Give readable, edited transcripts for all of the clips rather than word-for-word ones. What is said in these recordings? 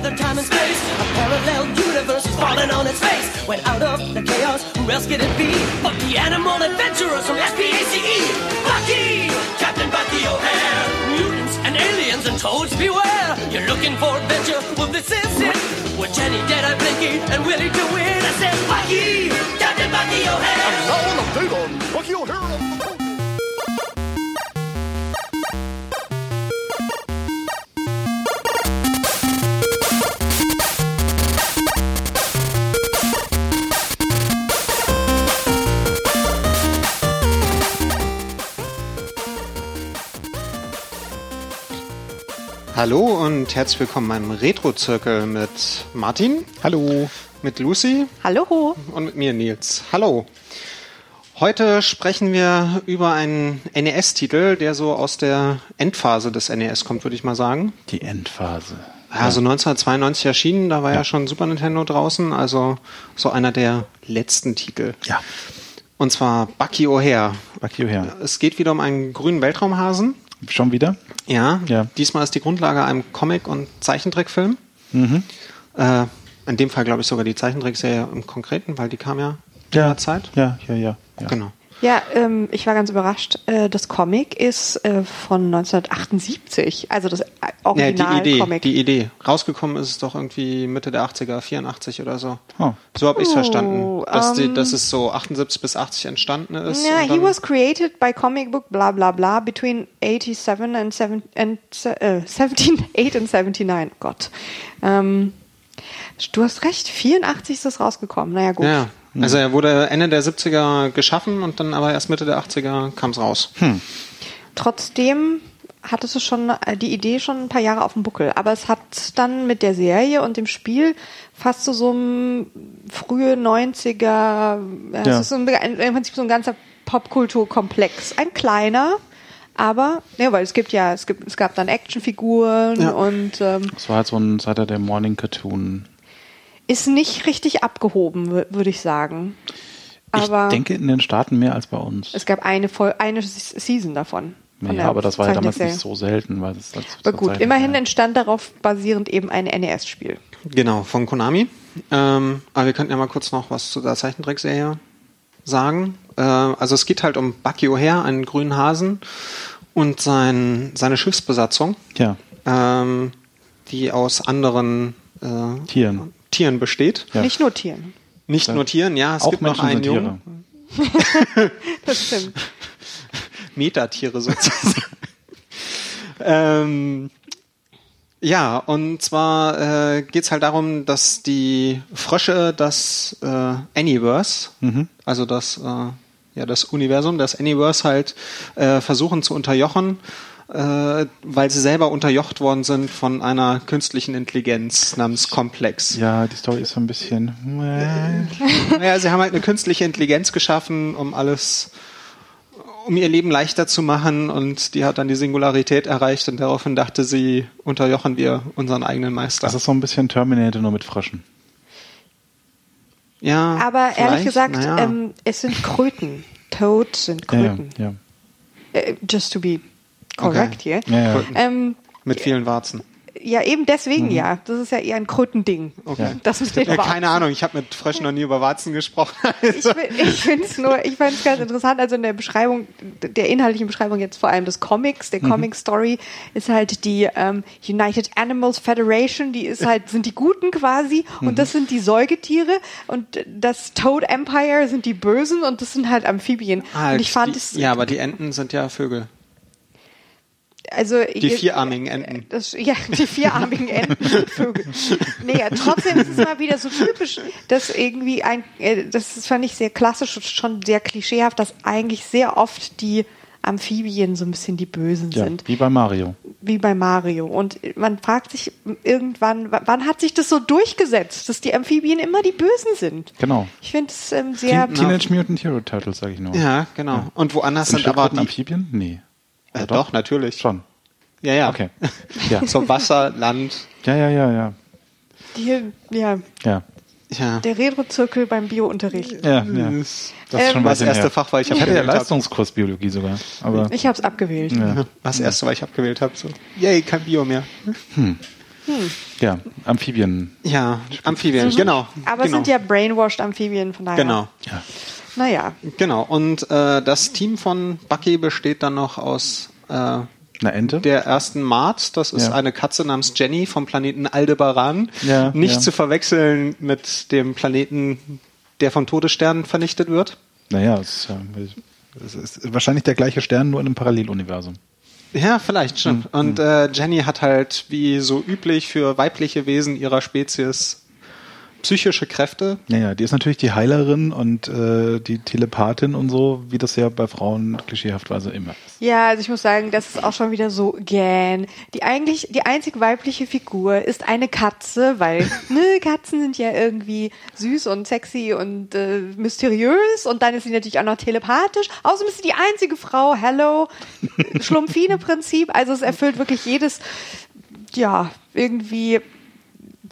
another time and space, a parallel universe is falling on its face. When out of the chaos, who else could it be? Bucky Animal Adventurers from SPACE. Bucky! Captain Bucky O'Hare. Mutants and aliens and toads beware. You're looking for adventure, well this is it. With Jenny, Dead Eye, Blinky, and Willi DeWitt. I said Bucky! Captain Bucky O'Hare. And now an update on Bucky O'Hare. Hallo und herzlich willkommen beim Retro-Zirkel mit Martin. Hallo. Mit Lucy. Hallo. Und mit mir, Nils. Hallo. Heute sprechen wir über einen NES-Titel, der so aus der Endphase des NES kommt, würde ich mal sagen. Die Endphase. Also 1992 erschienen, da war ja schon Super Nintendo draußen, also so einer der letzten Titel. Ja. Und zwar Bucky O'Hare. Bucky O'Hare. Es geht wieder um einen grünen Weltraumhasen. Schon wieder? Ja, diesmal ist die Grundlage einem Comic- und Zeichentrickfilm. Mhm. In dem Fall glaube ich sogar die Zeichentrickserie im Konkreten, weil die kam ja in der Zeit. Ja. Genau. Ja, ich war ganz überrascht. Das Comic ist von 1978, also das Original-Comic. Die Idee. Rausgekommen ist es doch irgendwie Mitte der 80er, 84 oder so. Oh. So habe ich es verstanden, dass es so 78 bis 80 entstanden ist. Ja, he was created by comic book bla bla bla between 87 and 78 and 79. Gott. Du hast recht, 84 ist das rausgekommen. Naja, gut. Ja. Also er wurde Ende der 70er geschaffen und dann aber erst Mitte der 80er kam es raus. Hm. Trotzdem hattest du schon die Idee schon ein paar Jahre auf dem Buckel. Aber es hat dann mit der Serie und dem Spiel fast zu so einem frühe 90er, es ist so im Prinzip so ein ganzer Popkulturkomplex. Ein kleiner, aber, ja, weil es gab dann Actionfiguren und... es war halt so ein Saturday Morning Cartoon. Ist nicht richtig abgehoben, würde ich sagen. Aber ich denke in den Staaten mehr als bei uns. Es gab eine Season davon. Ja, aber das war ja damals nicht so selten. Weil das aber gut, immerhin entstand darauf basierend eben ein NES-Spiel. Genau, von Konami. Aber wir könnten ja mal kurz noch was zu der Zeichentrickserie sagen. Also es geht halt um Bucky O'Hare, einen grünen Hasen und seine Schiffsbesatzung, die aus anderen Tieren besteht. Ja. Nicht nur Tieren. Es auch gibt noch einen Jungen. Das stimmt. Metatiere sozusagen. Und zwar geht es halt darum, dass die Frösche das Anyverse, also das Universum, das Anyverse halt versuchen zu unterjochen, weil sie selber unterjocht worden sind von einer künstlichen Intelligenz namens Komplex. Ja, die Story ist so ein bisschen... Naja, sie haben halt eine künstliche Intelligenz geschaffen, um ihr Leben leichter zu machen, und die hat dann die Singularität erreicht und daraufhin dachte sie, unterjochen wir unseren eigenen Meister. Das ist so ein bisschen Terminator, nur mit Fröschen. Ja, aber ehrlich gesagt, es sind Kröten. Toads sind Kröten. Ja. Just to be... korrekt hier. Ja. Mit vielen Warzen. Ja, eben deswegen Das ist ja eher ein Krötending. Okay. Das ist keine Ahnung, ich habe mit Fröschen noch nie über Warzen gesprochen. Also. Ich fand es ganz interessant, also in der Beschreibung, der inhaltlichen Beschreibung jetzt vor allem des Comics, der Comic-Story ist halt die United Animals Federation, die ist halt, sind die Guten quasi und das sind die Säugetiere und das Toad Empire sind die Bösen und das sind halt Amphibien. Und ich fand aber die Enten sind ja Vögel. Also, die vierarmigen Enten. Die vierarmigen Enten sind Vögel. Naja, trotzdem ist es mal wieder so typisch, dass irgendwie das fand ich sehr klassisch und schon sehr klischeehaft, dass eigentlich sehr oft die Amphibien so ein bisschen die Bösen sind. Wie bei Mario. Und man fragt sich irgendwann, wann hat sich das so durchgesetzt, dass die Amphibien immer die Bösen sind? Genau. Ich finde es sehr... Teenage Mutant Hero Turtles, sage ich nur. Ja, genau. Ja. Und woanders sind aber... Amphibien? Nee. Doch, natürlich. Schon. Ja. Okay. Ja. So Wasser, Land. Ja. Der Retro-Zirkel beim Bio-Unterricht. Ja. Das ist schon das erste Fach, weil ich hatte ja Leistungskurs Biologie sogar. Aber ich habe es abgewählt. Ja. Das erste, weil ich abgewählt habe. So. Yay, kein Bio mehr. Ja, Amphibien. Ja, Amphibien, genau. Aber es sind ja brainwashed Amphibien, von daher. Genau. Ja. Naja. Genau, und das Team von Bucky besteht dann noch aus einer Ente? Der ersten Mart. Das ist eine Katze namens Jenny vom Planeten Aldebaran. Ja, Nicht zu verwechseln mit dem Planeten, der von Todessternen vernichtet wird. Naja, es ist wahrscheinlich der gleiche Stern, nur in einem Paralleluniversum. Ja, vielleicht schon. Und Jenny hat halt, wie so üblich für weibliche Wesen ihrer Spezies, psychische Kräfte. Naja, die ist natürlich die Heilerin und die Telepathin und so, wie das ja bei Frauen klischeehaftweise immer ist. Ja, also ich muss sagen, das ist auch schon wieder so gähn. Die einzig weibliche Figur ist eine Katze, weil Katzen sind ja irgendwie süß und sexy und mysteriös, und dann ist sie natürlich auch noch telepathisch. Außerdem ist sie die einzige Frau, hello, Schlumpfine-Prinzip. Also es erfüllt wirklich jedes, irgendwie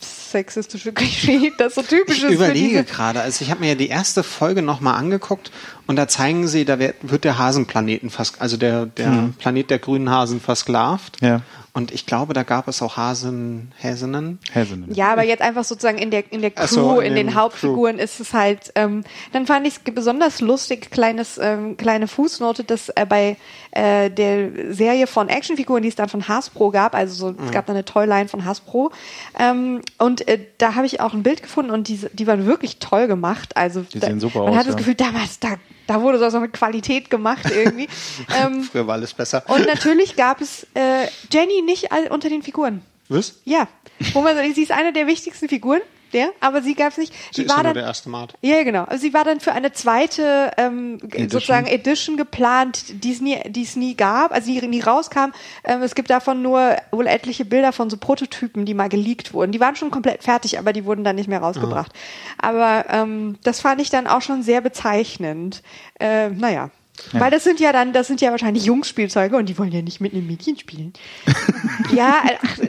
sexistische Klischee, das so typisch ist. Ich überlege gerade, also ich habe mir ja die erste Folge nochmal angeguckt, und da zeigen sie, da wird der Hasenplaneten fast, also der Planet der grünen Hasen versklavt. Ja. Und ich glaube, da gab es auch Häsinnen. Ja, aber jetzt einfach sozusagen in der Crew, so, in den Hauptfiguren Crew. Ist es halt, dann fand ich es besonders lustig, kleine Fußnote, dass bei der Serie von Actionfiguren, die es dann von Hasbro gab, es gab dann eine Toyline von Hasbro, da habe ich auch ein Bild gefunden, und die waren wirklich toll gemacht. Also die sehen super aus. Man hat das Gefühl, damals, da wurde das auch mit Qualität gemacht irgendwie. Früher war alles besser. Und natürlich gab es Jenny nicht unter den Figuren. Was? Ja. Sie ist eine der wichtigsten Figuren, aber sie gab es nicht. Sie war dann nur der erste Mal. Ja, genau. Also sie war dann für eine zweite sozusagen Edition geplant, die es nie gab, also die nie rauskam. Es gibt davon nur wohl etliche Bilder von so Prototypen, die mal geleakt wurden. Die waren schon komplett fertig, aber die wurden dann nicht mehr rausgebracht. Aber das fand ich dann auch schon sehr bezeichnend. Ja. Weil das sind ja wahrscheinlich Jungsspielzeuge, und die wollen ja nicht mit einem Mädchen spielen.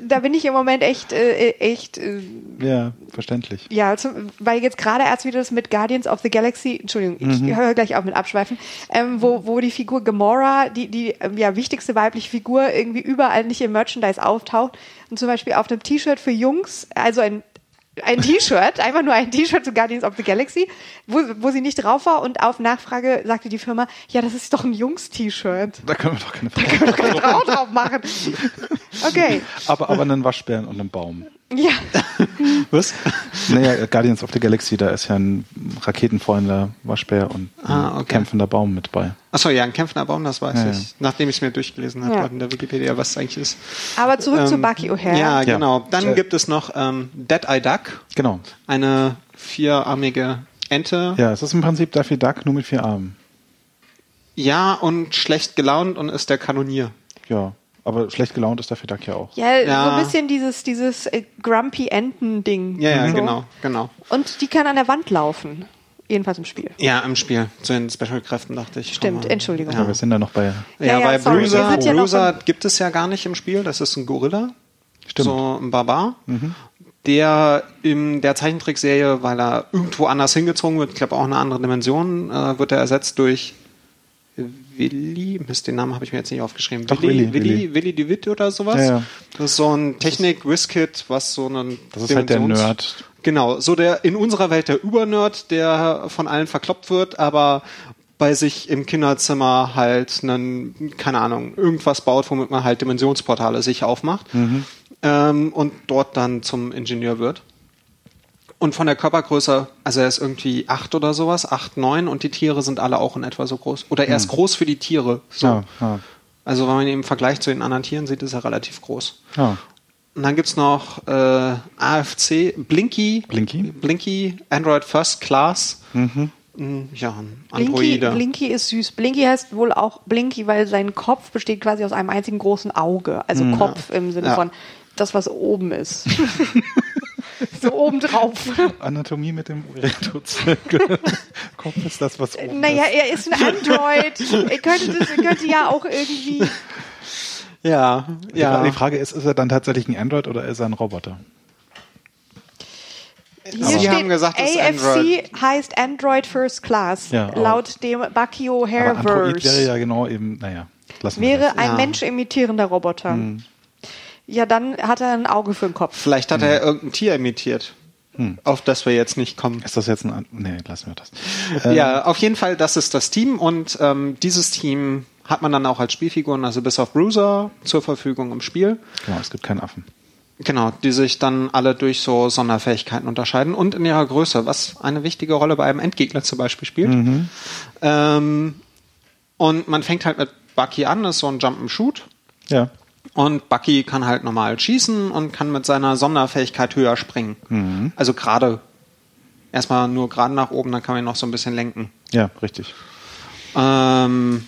Da bin ich im Moment echt ja, verständlich. Ja, weil jetzt gerade erst wieder das mit Guardians of the Galaxy, Entschuldigung, ich höre gleich auf mit Abschweifen, wo die Figur Gamora, die wichtigste weibliche Figur, irgendwie überall nicht im Merchandise auftaucht, und zum Beispiel auf einem T-Shirt für Jungs, also ein T-Shirt, einfach nur ein T-Shirt zu Guardians of the Galaxy, wo sie nicht drauf war, und auf Nachfrage sagte die Firma, ja, das ist doch ein Jungs-T-Shirt. Da können wir doch keine Frau drauf machen. Okay. Aber einen Waschbären und einen Baum. Ja. Was? Naja, Guardians of the Galaxy, da ist ja ein raketenfreuender Waschbär und ein kämpfender Baum mit bei. Achso, ja, ein kämpfender Baum, das weiß ich. Nachdem ich es mir durchgelesen habe in der Wikipedia, was es eigentlich ist. Aber zurück zu Bucky O'Hare. Ja, genau. Dann gibt es noch Dead Eye Duck. Genau. Eine vierarmige Ente. Ja, es ist im Prinzip Daffy Duck, nur mit vier Armen. Ja, und schlecht gelaunt und ist der Kanonier. Ja. Aber schlecht gelaunt ist dafür Duck ja auch. Ja, so ein bisschen dieses Grumpy-Enten-Ding. Ja, so. Genau. Und die kann an der Wand laufen. Jedenfalls im Spiel. Ja, im Spiel. Zu den Special-Kräften dachte ich. Stimmt, Entschuldigung. Ja, wir sind da noch bei... Ja, bei Bruiser. Bruiser gibt es ja gar nicht im Spiel. Das ist ein Gorilla. Stimmt. So ein Barbar. Mhm. Der in der Zeichentrickserie, weil er irgendwo anders hingezogen wird, ich glaube auch in eine andere Dimension, wird er ersetzt durch... Willi, den Namen habe ich mir jetzt nicht aufgeschrieben. Willi DeWitt oder sowas. Ja. Das ist so ein Technik-Whiz-Kid, was so einen... Das ist halt der Nerd. Genau, so der in unserer Welt der Übernerd, der von allen verkloppt wird, aber bei sich im Kinderzimmer halt einen, keine Ahnung, irgendwas baut, womit man halt Dimensionsportale sich aufmacht und dort dann zum Ingenieur wird. Und von der Körpergröße, also er ist irgendwie 8 oder sowas, 8, 9, und die Tiere sind alle auch in etwa so groß. Oder er ist groß für die Tiere. So. Ja. Also wenn man ihn im Vergleich zu den anderen Tieren sieht, ist er relativ groß. Ja. Und dann gibt's noch AFC, Blinky, Android First Class. Mhm. Ja, ein Androide. Blinky ist süß. Blinky heißt wohl auch Blinky, weil sein Kopf besteht quasi aus einem einzigen großen Auge. Also Kopf im Sinne von das, was oben ist. So obendrauf. Anatomie mit dem Rettozirkel. Kopf ist das, was oben ist. Naja, er ist ein Android. Er könnte ja auch irgendwie... Ja. Die Frage ist er dann tatsächlich ein Android oder ist er ein Roboter? Hier haben gesagt, AFC Android. Heißt Android First Class, laut dem Bucky O'Hare Verse. Android wäre ja genau eben, lassen wir das. Wäre ein menschenimitierender Roboter. Ja, dann hat er ein Auge für den Kopf. Vielleicht hat er irgendein Tier imitiert. Auf das wir jetzt nicht kommen. Ist das jetzt ein... Nee, lassen wir das. Ja, auf jeden Fall, das ist das Team. Und dieses Team hat man dann auch als Spielfiguren, also bis auf Bruiser, zur Verfügung im Spiel. Genau, es gibt keinen Affen. Genau, die sich dann alle durch so Sonderfähigkeiten unterscheiden und in ihrer Größe, was eine wichtige Rolle bei einem Endgegner zum Beispiel spielt. Mhm. Und man fängt halt mit Bucky an, ist so ein Jump'n'Shoot. Ja. Und Bucky kann halt normal schießen und kann mit seiner Sonderfähigkeit höher springen. Mhm. Also gerade. Erstmal nur gerade nach oben, dann kann man ihn noch so ein bisschen lenken. Ja, richtig. Und dann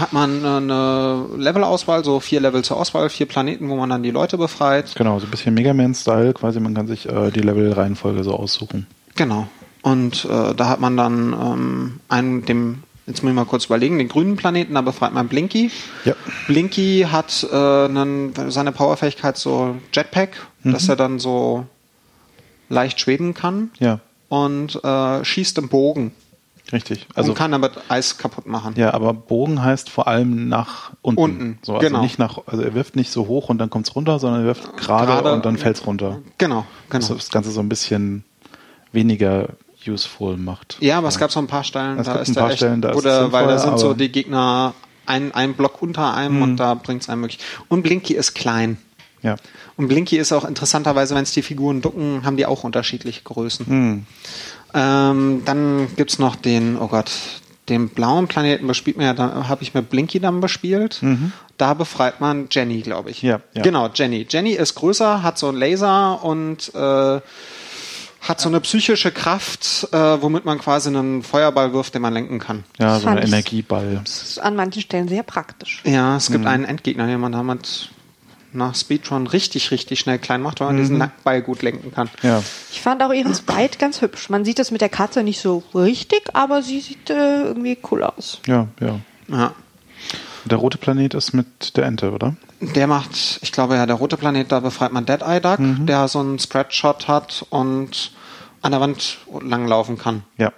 hat man eine Levelauswahl, so 4 Level zur Auswahl, 4 Planeten, wo man dann die Leute befreit. Genau, so ein bisschen Mega Man-Style quasi. Man kann sich die Level-Reihenfolge so aussuchen. Genau. Und da hat man dann jetzt muss ich mal kurz überlegen, den grünen Planeten, da befreit man Blinky. Ja. Blinky hat seine Powerfähigkeit so Jetpack, dass er dann so leicht schweben kann. Ja. Und schießt im Bogen. Richtig. Also, und kann damit Eis kaputt machen. Ja, aber Bogen heißt vor allem nach unten. So, also genau. Also er wirft nicht so hoch und dann kommt's runter, sondern er wirft gerade und dann fällt's runter. Genau. Also das Ganze so ein bisschen weniger useful macht. Ja, aber es gab so ein paar Stellen, weil da sind so die Gegner einen Block unter einem und da bringt es einem möglich. Und Blinky ist klein. Ja. Und Blinky ist auch interessanterweise, wenn es die Figuren ducken, haben die auch unterschiedliche Größen. Mhm. Dann gibt es noch den blauen Planeten habe ich mit Blinky dann bespielt. Mhm. Da befreit man Jenny, glaube ich. Ja. Genau, Jenny. Jenny ist größer, hat so einen Laser und hat so eine psychische Kraft, womit man quasi einen Feuerball wirft, den man lenken kann. Ja, das so einen Energieball. Das ist an manchen Stellen sehr praktisch. Ja, es gibt einen Endgegner, den man damit nach Speedrun richtig, richtig schnell klein macht, weil man diesen Nacktball gut lenken kann. Ja. Ich fand auch ihren Sprite ganz hübsch. Man sieht das mit der Katze nicht so richtig, aber sie sieht irgendwie cool aus. Ja. Der rote Planet ist mit der Ente, oder? Der macht, ich glaube ja, der rote Planet, da befreit man Dead Eye Duck, der so einen Spreadshot hat und an der Wand langlaufen kann. Ja.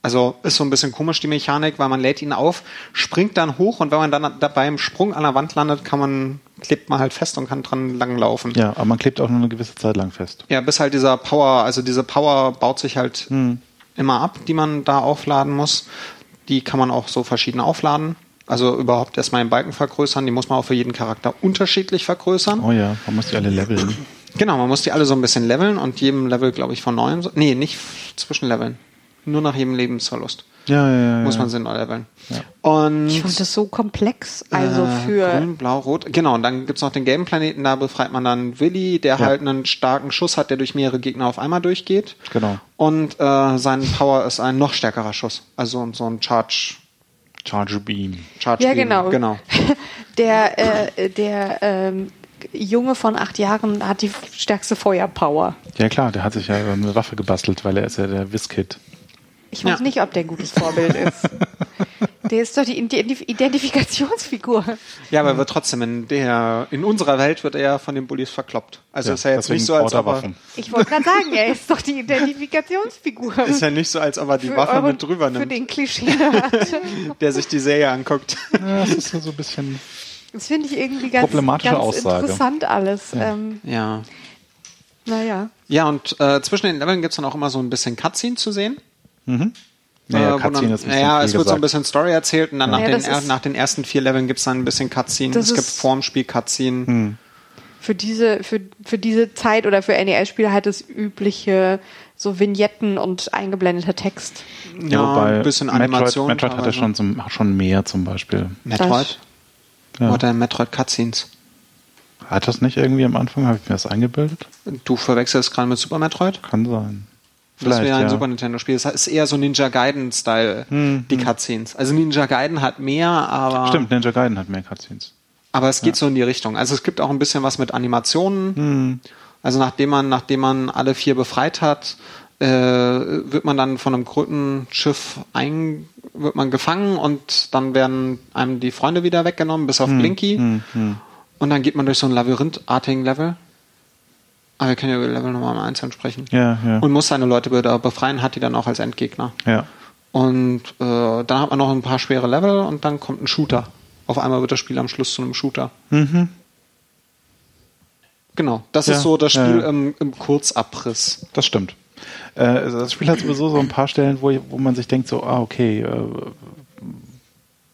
Also ist so ein bisschen komisch die Mechanik, weil man lädt ihn auf, springt dann hoch und wenn man dann beim Sprung an der Wand landet, klebt man halt fest und kann dran langlaufen. Ja, aber man klebt auch nur eine gewisse Zeit lang fest. Ja, bis halt diese Power baut sich halt immer ab, die man da aufladen muss. Die kann man auch so verschieden aufladen. Also überhaupt erstmal den Balken vergrößern. Die muss man auch für jeden Charakter unterschiedlich vergrößern. Oh ja, man muss die alle leveln. Genau, man muss die alle so ein bisschen leveln und jedem Level, glaube ich, von neuem... Nee, nicht zwischen Leveln. Nur nach jedem Lebensverlust. Ja. Muss man sie neu leveln. Ja. Und ich fand das so komplex. Also für... Grün, Blau, Rot. Genau, und dann gibt es noch den gelben Planeten. Da befreit man dann Willi, der halt einen starken Schuss hat, der durch mehrere Gegner auf einmal durchgeht. Genau. Und sein Power ist ein noch stärkerer Schuss. Also so ein Charge Beam. Genau. Der Junge von 8 Jahren hat die stärkste Feuerpower. Ja klar, der hat sich ja eine Waffe gebastelt, weil er ist ja der Whiz-Kid. Ich weiß nicht, ob der ein gutes Vorbild ist. Der ist doch die Identifikationsfigur. Ja, aber wird trotzdem in unserer Welt wird er von den Bullies verkloppt. Also ist er jetzt nicht so, als ob er... Ich wollte gerade sagen, er ist doch die Identifikationsfigur. Ist ja nicht so, als ob er die Waffe mit drüber nimmt. Für den Klischee der sich die Serie anguckt. Ja, das ist so ein bisschen... Das finde ich irgendwie ganz, problematische Aussage. Interessant alles. Ja. Naja. Ja, und zwischen den Leveln gibt es dann auch immer so ein bisschen Cutscene zu sehen. Mhm. Es wird so ein bisschen Story erzählt und dann nach den ersten 4 Leveln gibt es dann ein bisschen Cutscene. Es gibt vorm Spiel Cutscene. Für diese Zeit oder für NES-Spiele halt das übliche so Vignetten und eingeblendeter Text. Ja, ein bisschen Animation. Metroid hatte schon mehr zum Beispiel. Metroid? Ja. Oder Metroid Cutscenes. Hat das nicht irgendwie am Anfang? Habe ich mir das eingebildet? Du verwechselst gerade mit Super Metroid? Kann sein. Das wäre ein Super Nintendo-Spiel. Das ist eher so Ninja Gaiden-Style, die Cutscenes. Also Ninja Gaiden hat mehr, aber... Stimmt, Ninja Gaiden hat mehr Cutscenes. Aber es geht so in die Richtung. Also es gibt auch ein bisschen was mit Animationen. Also nachdem man alle 4 befreit hat, wird man dann von einem Krötenschiff gefangen und dann werden einem die Freunde wieder weggenommen, bis auf Blinky. Und dann geht man durch so ein labyrinthartigen Level. Aber wir können ja über Level nochmal im Einzelnen sprechen. Ja. Und muss seine Leute befreien, hat die dann auch als Endgegner. Ja. Und dann hat man noch ein paar schwere Level und dann kommt ein Shooter. Auf einmal wird das Spiel am Schluss zu einem Shooter. Genau, das ist so das Spiel im Kurzabriss. Das stimmt. Das Spiel hat sowieso so ein paar Stellen, wo man sich denkt, so,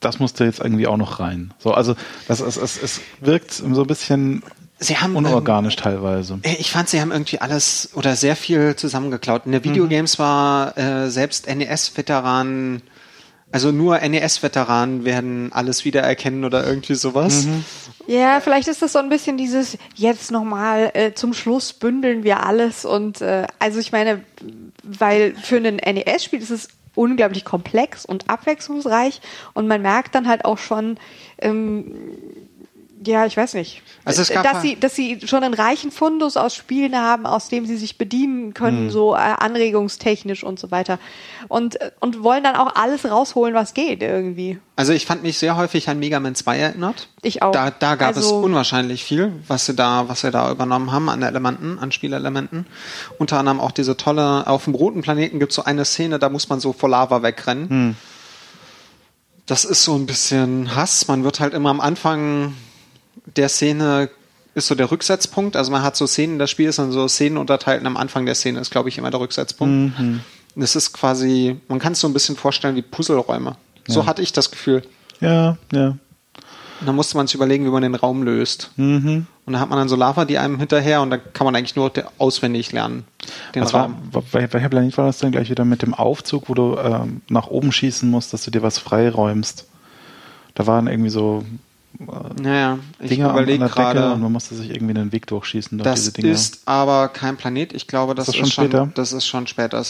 das musste jetzt irgendwie auch noch rein. So, also es wirkt so ein bisschen unorganisch teilweise. Ich fand, sie haben irgendwie alles oder sehr viel zusammengeklaut. In der Videogames war selbst NES-Veteranen, also nur NES-Veteranen werden alles wiedererkennen oder irgendwie sowas. Mhm. Ja, vielleicht ist das so ein bisschen dieses jetzt nochmal zum Schluss bündeln wir alles. Und also ich meine, weil für ein NES-Spiel ist es unglaublich komplex und abwechslungsreich und man merkt dann halt auch schon, ich weiß nicht, also dass sie schon einen reichen Fundus aus Spielen haben, aus dem sie sich bedienen können, so anregungstechnisch und so weiter. Und wollen dann auch alles rausholen, was geht irgendwie. Also ich fand mich sehr häufig an Mega Man 2 erinnert. Ich auch. Da gab es unwahrscheinlich viel, was sie da übernommen haben an Elementen, an Spielelementen. Unter anderem auch diese tolle, auf dem roten Planeten gibt es so eine Szene, da muss man so vor Lava wegrennen. Hm. Das ist so ein bisschen Hass. Man wird halt immer am Anfang der Szene ist so der Rücksetzpunkt. Also man hat so Szenen, das Spiel ist dann so Szenen unterteilt und am Anfang der Szene ist, glaube ich, immer der Rücksetzpunkt. Mhm. Das ist quasi, man kann es so ein bisschen vorstellen wie Puzzleräume. Ja. So hatte ich das Gefühl. Ja. Und dann musste man sich überlegen, wie man den Raum löst. Mhm. Und da hat man dann so Lava, die einem hinterher und da kann man eigentlich nur auswendig lernen. Welcher Planet war das denn gleich wieder mit dem Aufzug, wo du nach oben schießen musst, dass du dir was freiräumst? Da waren irgendwie so Dinger an der Decke und man musste sich irgendwie einen Weg durchschießen. Durch diese Dinger. Das ist aber kein Planet. Ich glaube, das ist schon später.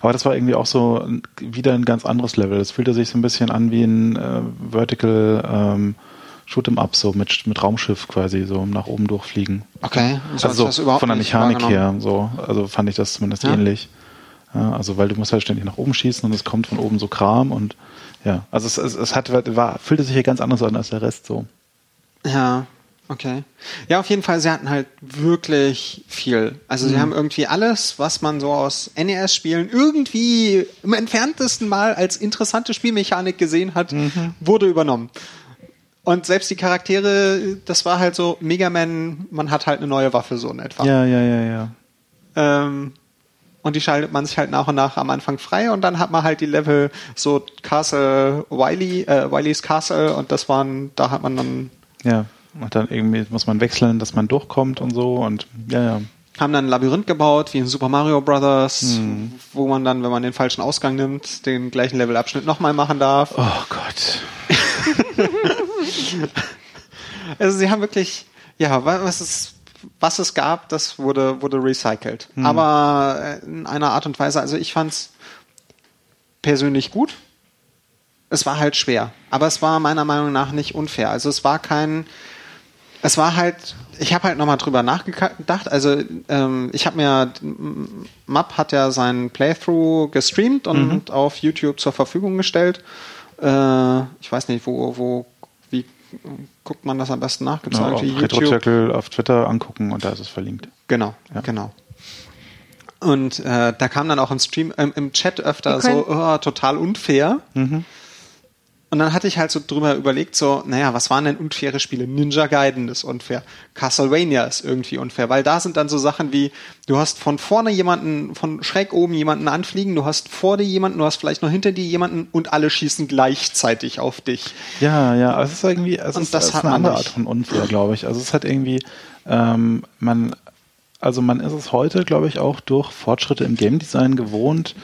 Aber das war irgendwie auch so wieder ein ganz anderes Level. Das fühlte sich so ein bisschen an wie ein Vertical Shoot'em Up, so mit Raumschiff quasi, so nach oben durchfliegen. Okay. Also so, von der Mechanik her, so. Also fand ich das zumindest ähnlich. Ja, also weil du musst halt ständig nach oben schießen und es kommt von oben so Kram und ja, also fühlte sich hier ganz anders an als der Rest so. Ja, okay. Ja, auf jeden Fall, sie hatten halt wirklich viel. Also sie haben irgendwie alles, was man so aus NES-Spielen irgendwie im entferntesten Mal als interessante Spielmechanik gesehen hat, wurde übernommen. Und selbst die Charaktere, das war halt so Mega Man, man hat halt eine neue Waffe so in etwa. Ja. Und die schaltet man sich halt nach und nach am Anfang frei und dann hat man halt die Level so Castle Wily's Castle und da hat man dann... Ja, und dann irgendwie muss man wechseln, dass man durchkommt und so und ja. Haben dann ein Labyrinth gebaut, wie in Super Mario Brothers, wo man dann, wenn man den falschen Ausgang nimmt, den gleichen Levelabschnitt nochmal machen darf. Oh Gott. Also sie haben wirklich... Ja, was es gab, das wurde recycelt. Mhm. Aber in einer Art und Weise, also ich fand es persönlich gut. Es war halt schwer. Aber es war meiner Meinung nach nicht unfair. Also ich habe halt nochmal drüber nachgedacht. Also Map hat ja seinen Playthrough gestreamt und auf YouTube zur Verfügung gestellt. Ich weiß nicht, wie guckt man das am besten nach? Gibt's auf RetroCircle auf Twitter angucken und da ist es verlinkt. Genau. Und da kam dann auch im Stream, im Chat öfter total unfair. Mhm. Und dann hatte ich halt so drüber überlegt, was waren denn unfaire Spiele? Ninja Gaiden ist unfair. Castlevania ist irgendwie unfair, weil da sind dann so Sachen wie, du hast von vorne jemanden, von schräg oben jemanden anfliegen, du hast vor dir jemanden, du hast vielleicht noch hinter dir jemanden und alle schießen gleichzeitig auf dich. Ja, es ist irgendwie, das hat eine andere Art von unfair, glaube ich. Also es hat irgendwie, man ist es heute, glaube ich, auch durch Fortschritte im Game Design gewohnt,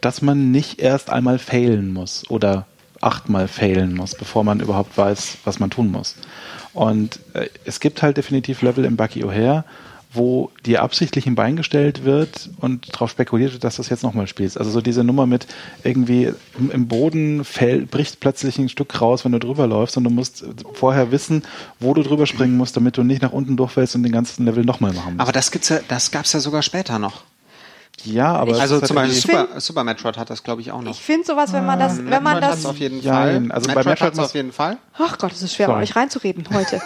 dass man nicht erst einmal failen muss oder 8-mal failen muss, bevor man überhaupt weiß, was man tun muss. Und es gibt halt definitiv Level im Bucky O'Hare, wo dir absichtlich ein Bein gestellt wird und darauf spekuliert wird, dass du das jetzt nochmal spielst. Also so diese Nummer mit irgendwie im Boden bricht plötzlich ein Stück raus, wenn du drüber läufst und du musst vorher wissen, wo du drüber springen musst, damit du nicht nach unten durchfällst und den ganzen Level nochmal machen musst. Aber das gab's ja sogar später noch. Ja, aber also zum Beispiel Super Metroid hat das, glaube ich, auch noch. Ich finde sowas, wenn man das auf jeden Fall. Nein, also Metroid bei Metroid auf jeden Fall. Ach Gott, es ist schwer, um mich reinzureden heute.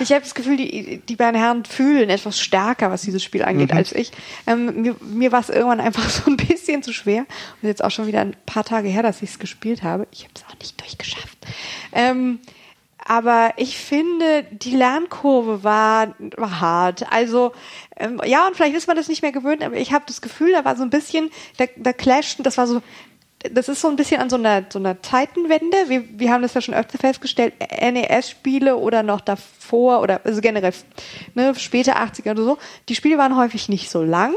Ich habe das Gefühl, die beiden Herren fühlen etwas stärker, was dieses Spiel angeht, als ich. Mir war es irgendwann einfach so ein bisschen zu schwer. Und jetzt auch schon wieder ein paar Tage her, dass ich es gespielt habe. Ich habe es auch nicht durchgeschafft. aber ich finde, die Lernkurve war hart. Also, ja, und vielleicht ist man das nicht mehr gewöhnt, aber ich habe das Gefühl, da war so ein bisschen, da clasht, das war so, das ist so ein bisschen an so einer Zeitenwende. Wir haben das ja schon öfter festgestellt, NES-Spiele oder noch davor oder also generell, ne, späte 80er oder so, die Spiele waren häufig nicht so lang.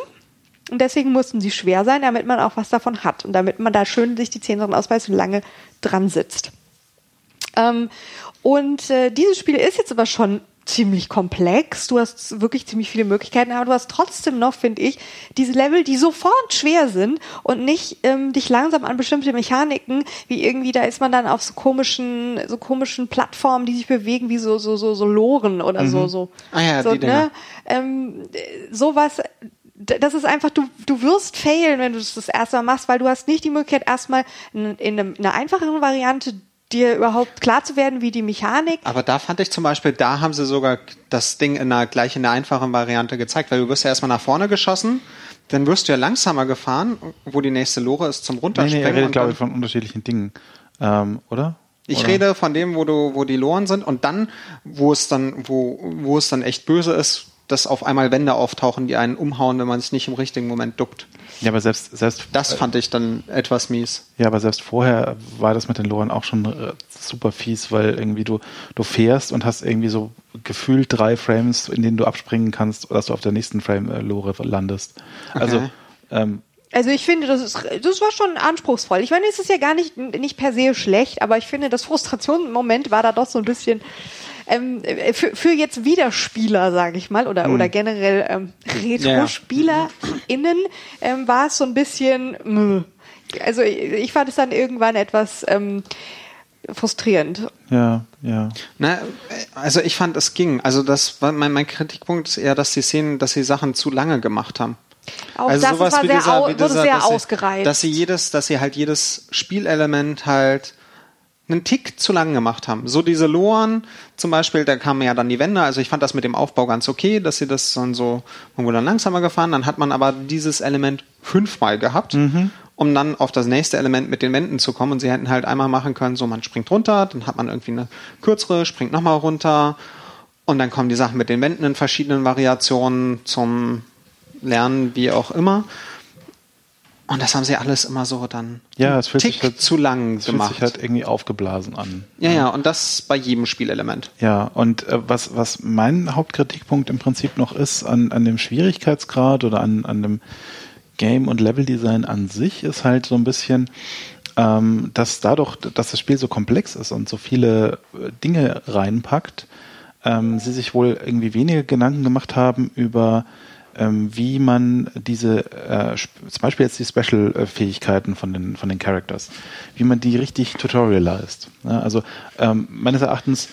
Und deswegen mussten sie schwer sein, damit man auch was davon hat. Und damit man da schön sich die Zehen dran ausbeißt und lange dran sitzt. Dieses Spiel ist jetzt aber schon ziemlich komplex. Du hast wirklich ziemlich viele Möglichkeiten, aber du hast trotzdem noch, finde ich, diese Level, die sofort schwer sind und nicht dich langsam an bestimmte Mechaniken, wie irgendwie, da ist man dann auf so komischen Plattformen, die sich bewegen, wie so Loren oder so. Ah ja, so, die Dinger. Ne? Sowas. Das ist einfach, du wirst failen, wenn du das erste Mal machst, weil du hast nicht die Möglichkeit, erstmal in einer einfacheren Variante dir überhaupt klar zu werden, wie die Mechanik. Aber da fand ich zum Beispiel, da haben sie sogar das Ding in einer einfachen Variante gezeigt, weil du wirst ja erstmal nach vorne geschossen, dann wirst du ja langsamer gefahren, wo die nächste Lore ist zum Runterspringen. Nee, ich rede, glaube ich, von unterschiedlichen Dingen, oder? Ich rede von dem, wo die Loren sind und dann, wo es dann echt böse ist, dass auf einmal Wände auftauchen, die einen umhauen, wenn man es nicht im richtigen Moment duckt. Ja, aber selbst das fand ich dann etwas mies. Ja, aber selbst vorher war das mit den Loren auch schon super fies, weil irgendwie du fährst und hast irgendwie so gefühlt 3 Frames, in denen du abspringen kannst, dass du auf der nächsten Frame-Lore landest. Also, okay. Also ich finde, das war schon anspruchsvoll. Ich meine, es ist ja gar nicht per se schlecht, aber ich finde, das Frustrationsmoment war da doch so ein bisschen... für jetzt Wiederspieler, sage ich mal, oder generell Retro-SpielerInnen war es so ein bisschen, also ich fand es dann irgendwann etwas frustrierend. Ja. Na, also ich fand, es ging. Also das war mein Kritikpunkt ist eher, dass sie Sachen zu lange gemacht haben. Auch also das sowas war sehr ausgereizt. Dass sie halt jedes Spielelement halt einen Tick zu lang gemacht haben. So diese Loren zum Beispiel, da kamen ja dann die Wände, also ich fand das mit dem Aufbau ganz okay, dass sie das dann so, man wurde dann langsamer gefahren, dann hat man aber dieses Element 5-mal gehabt, um dann auf das nächste Element mit den Wänden zu kommen und sie hätten halt einmal machen können, so man springt runter, dann hat man irgendwie eine kürzere, springt nochmal runter und dann kommen die Sachen mit den Wänden in verschiedenen Variationen zum Lernen, wie auch immer. Und das haben sie alles immer so dann einen Tick halt, zu lang gemacht. Das fühlt sich halt irgendwie aufgeblasen an. Ja, und das bei jedem Spielelement. Ja, und was mein Hauptkritikpunkt im Prinzip noch ist an dem Schwierigkeitsgrad oder an dem Game- und Leveldesign an sich, ist halt so ein bisschen, dass dadurch, dass das Spiel so komplex ist und so viele Dinge reinpackt, sie sich wohl irgendwie weniger Gedanken gemacht haben über... wie man diese, zum Beispiel jetzt die Special-Fähigkeiten von den Characters, wie man die richtig tutorialized. Ja, also meines Erachtens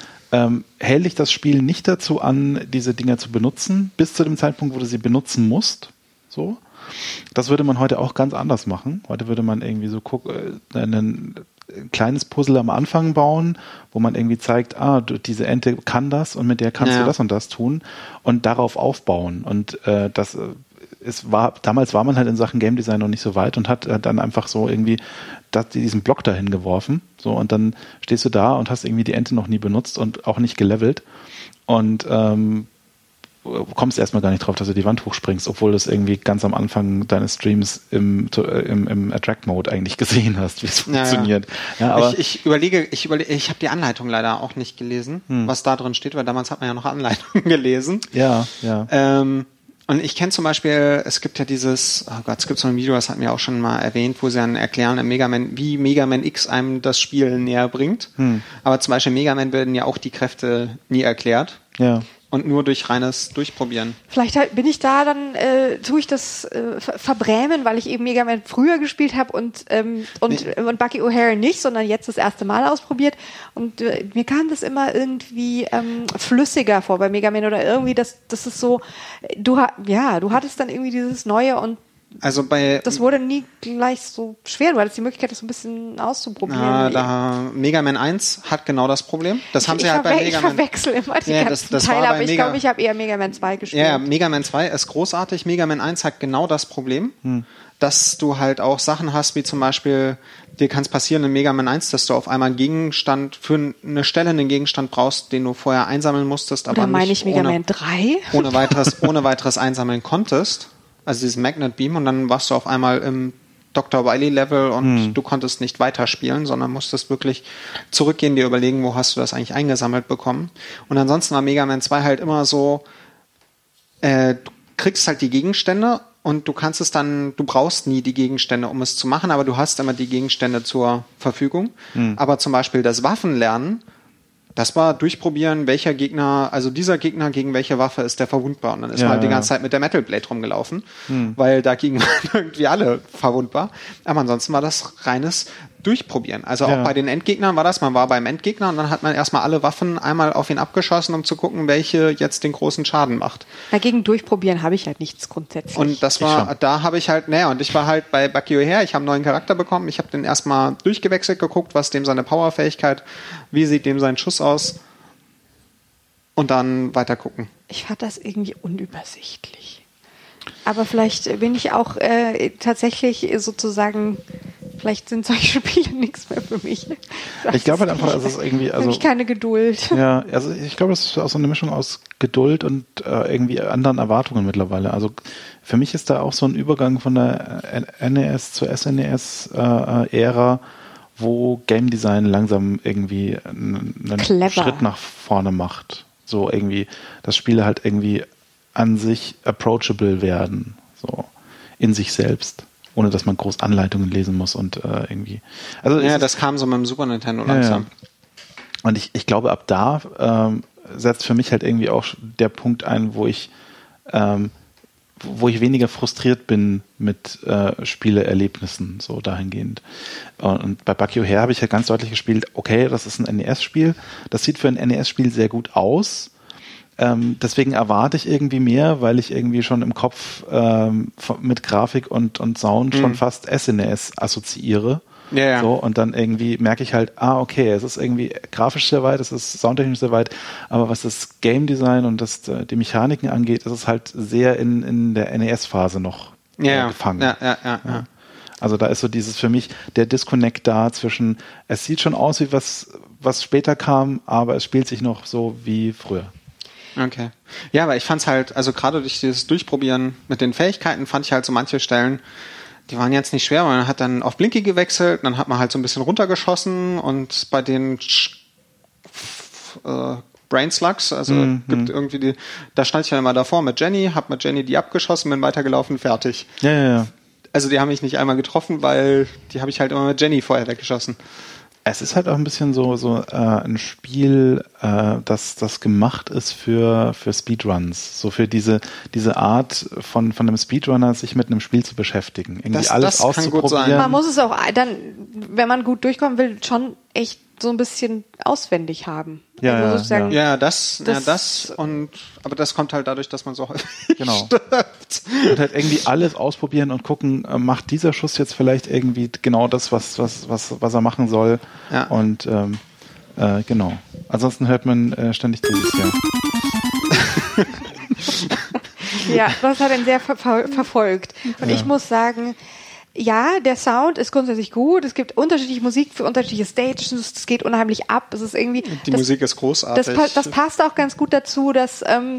hält dich das Spiel nicht dazu an, diese Dinger zu benutzen, bis zu dem Zeitpunkt, wo du sie benutzen musst. So. Das würde man heute auch ganz anders machen. Heute würde man irgendwie so ein kleines Puzzle am Anfang bauen, wo man irgendwie zeigt, diese Ente kann das und mit der kannst du das und das tun und darauf aufbauen. Und damals war man halt in Sachen Game Design noch nicht so weit und hat dann einfach so irgendwie diesen Block dahin geworfen. So, und dann stehst du da und hast irgendwie die Ente noch nie benutzt und auch nicht gelevelt. Und kommst erstmal gar nicht drauf, dass du die Wand hochspringst, obwohl du es irgendwie ganz am Anfang deines Streams im Attract-Mode eigentlich gesehen hast, wie es funktioniert. Ja, aber ich habe die Anleitung leider auch nicht gelesen, was da drin steht, weil damals hat man ja noch Anleitungen gelesen. Ja. Und ich kenne zum Beispiel, es gibt ja dieses, es gibt so ein Video, das hatten wir auch schon mal erwähnt, wo sie dann erklären, wie Mega Man X einem das Spiel näher bringt. Aber zum Beispiel Mega Man werden ja auch die Kräfte nie erklärt. Ja. Und nur durch reines Durchprobieren. Vielleicht bin ich da, dann tue ich das verbrämen, weil ich eben Mega Man früher gespielt habe und Bucky O'Hare nicht, sondern jetzt das erste Mal ausprobiert. Und mir kam das immer irgendwie flüssiger vor bei Mega Man oder irgendwie, das ist so, du hattest dann irgendwie dieses Neue und Also bei. Das wurde nie gleich so schwer. Du hattest die Möglichkeit, das so ein bisschen auszuprobieren. Ja, da Mega Man 1 hat genau das Problem. Das haben sie halt bei Mega Man. Ich verwechsel immer die ganzen Teile, aber ich glaube, ich habe eher Mega Man 2 gespielt. Ja, Mega Man 2 ist großartig. Mega Man 1 hat genau das Problem, dass du halt auch Sachen hast, wie zum Beispiel, dir kann es passieren in Mega Man 1, dass du auf einmal einen Gegenstand, für eine Stelle einen Gegenstand brauchst, den du vorher einsammeln musstest, aber nicht Mega Man 3? ohne weiteres einsammeln konntest. Also dieses Magnet Beam, und dann warst du auf einmal im Dr. Wily Level und du konntest nicht weiterspielen, sondern musstest wirklich zurückgehen, dir überlegen, wo hast du das eigentlich eingesammelt bekommen. Und ansonsten war Mega Man 2 halt immer so, du kriegst halt die Gegenstände und du kannst es dann, du brauchst nie die Gegenstände, um es zu machen, aber du hast immer die Gegenstände zur Verfügung. Aber zum Beispiel das Waffenlernen, das war durchprobieren, welcher Gegner, also dieser Gegner gegen welche Waffe ist der verwundbar. Und dann ist man halt die ganze Zeit mit der Metal Blade rumgelaufen, weil dagegen waren irgendwie alle verwundbar. Aber ansonsten war das reines Durchprobieren. Also auch bei den Endgegnern war das, man war beim Endgegner und dann hat man erstmal alle Waffen einmal auf ihn abgeschossen, um zu gucken, welche jetzt den großen Schaden macht. Dagegen durchprobieren habe ich halt nichts grundsätzlich. Und das war, da habe ich halt, und ich war halt bei Bucky O'Hare, ich habe einen neuen Charakter bekommen, ich habe den erstmal durchgewechselt, geguckt, was dem seine Powerfähigkeit, wie sieht dem sein Schuss aus und dann weiter gucken. Ich fand das irgendwie unübersichtlich. Aber vielleicht bin ich auch tatsächlich sozusagen, vielleicht sind solche Spiele nichts mehr für mich. Ich glaube halt einfach, dass es irgendwie, also ich keine Geduld. Ja, also ich glaube, das ist auch so eine Mischung aus Geduld und irgendwie anderen Erwartungen mittlerweile. Also für mich ist da auch so ein Übergang von der NES zur SNES-Ära, wo Game Design langsam irgendwie einen Schritt nach vorne macht. So irgendwie, dass Spiele halt irgendwie an sich approachable werden, so in sich selbst, ohne dass man groß Anleitungen lesen muss und irgendwie. Also ja, das kam so mit dem Super Nintendo langsam. Ja. Und ich glaube, ab da setzt für mich halt irgendwie auch der Punkt ein, wo ich weniger frustriert bin mit Spieleerlebnissen, so dahingehend. Und bei Bucky O'Hare habe ich halt ganz deutlich gespielt, okay, das ist ein NES-Spiel, das sieht für ein NES-Spiel sehr gut aus, deswegen erwarte ich irgendwie mehr, weil ich irgendwie schon im Kopf mit Grafik und Sound schon fast SNES assoziiere. Yeah. So, und dann irgendwie merke ich halt, okay, es ist irgendwie grafisch sehr weit, es ist soundtechnisch sehr weit, aber was das Game Design und die Mechaniken angeht, ist es halt sehr in der NES-Phase noch gefangen. Ja. Also da ist so dieses für mich der Disconnect da zwischen, es sieht schon aus wie was später kam, aber es spielt sich noch so wie früher. Okay. Ja, aber ich fand's halt, also gerade durch dieses Durchprobieren mit den Fähigkeiten fand ich halt so manche Stellen, die waren jetzt nicht schwer, weil man hat dann auf Blinky gewechselt, dann hat man halt so ein bisschen runtergeschossen und bei den Brain Slugs, also gibt irgendwie die, da stand ich ja immer davor mit Jenny, hab mit Jenny die abgeschossen, bin weitergelaufen, fertig. Ja. Also die haben mich nicht einmal getroffen, weil die habe ich halt immer mit Jenny vorher weggeschossen. Es ist halt auch ein bisschen so ein Spiel, das gemacht ist für Speedruns. So für diese Art von einem Speedrunner, sich mit einem Spiel zu beschäftigen. Irgendwie alles auszuprobieren. Kann gut sein. Man muss es auch dann, wenn man gut durchkommen will, schon echt so ein bisschen auswendig haben. Aber das kommt halt dadurch, dass man so häufig stirbt. Und halt irgendwie alles ausprobieren und gucken, macht dieser Schuss jetzt vielleicht irgendwie genau das, was er machen soll. Ja. Und genau. Ansonsten hört man ständig dieses Jahr. Ja, das hat ihn sehr verfolgt. Und ich muss sagen, ja, der Sound ist grundsätzlich gut. Es gibt unterschiedliche Musik für unterschiedliche Stages. Es geht unheimlich ab. Es ist irgendwie Musik ist großartig. Das passt auch ganz gut dazu, dass wir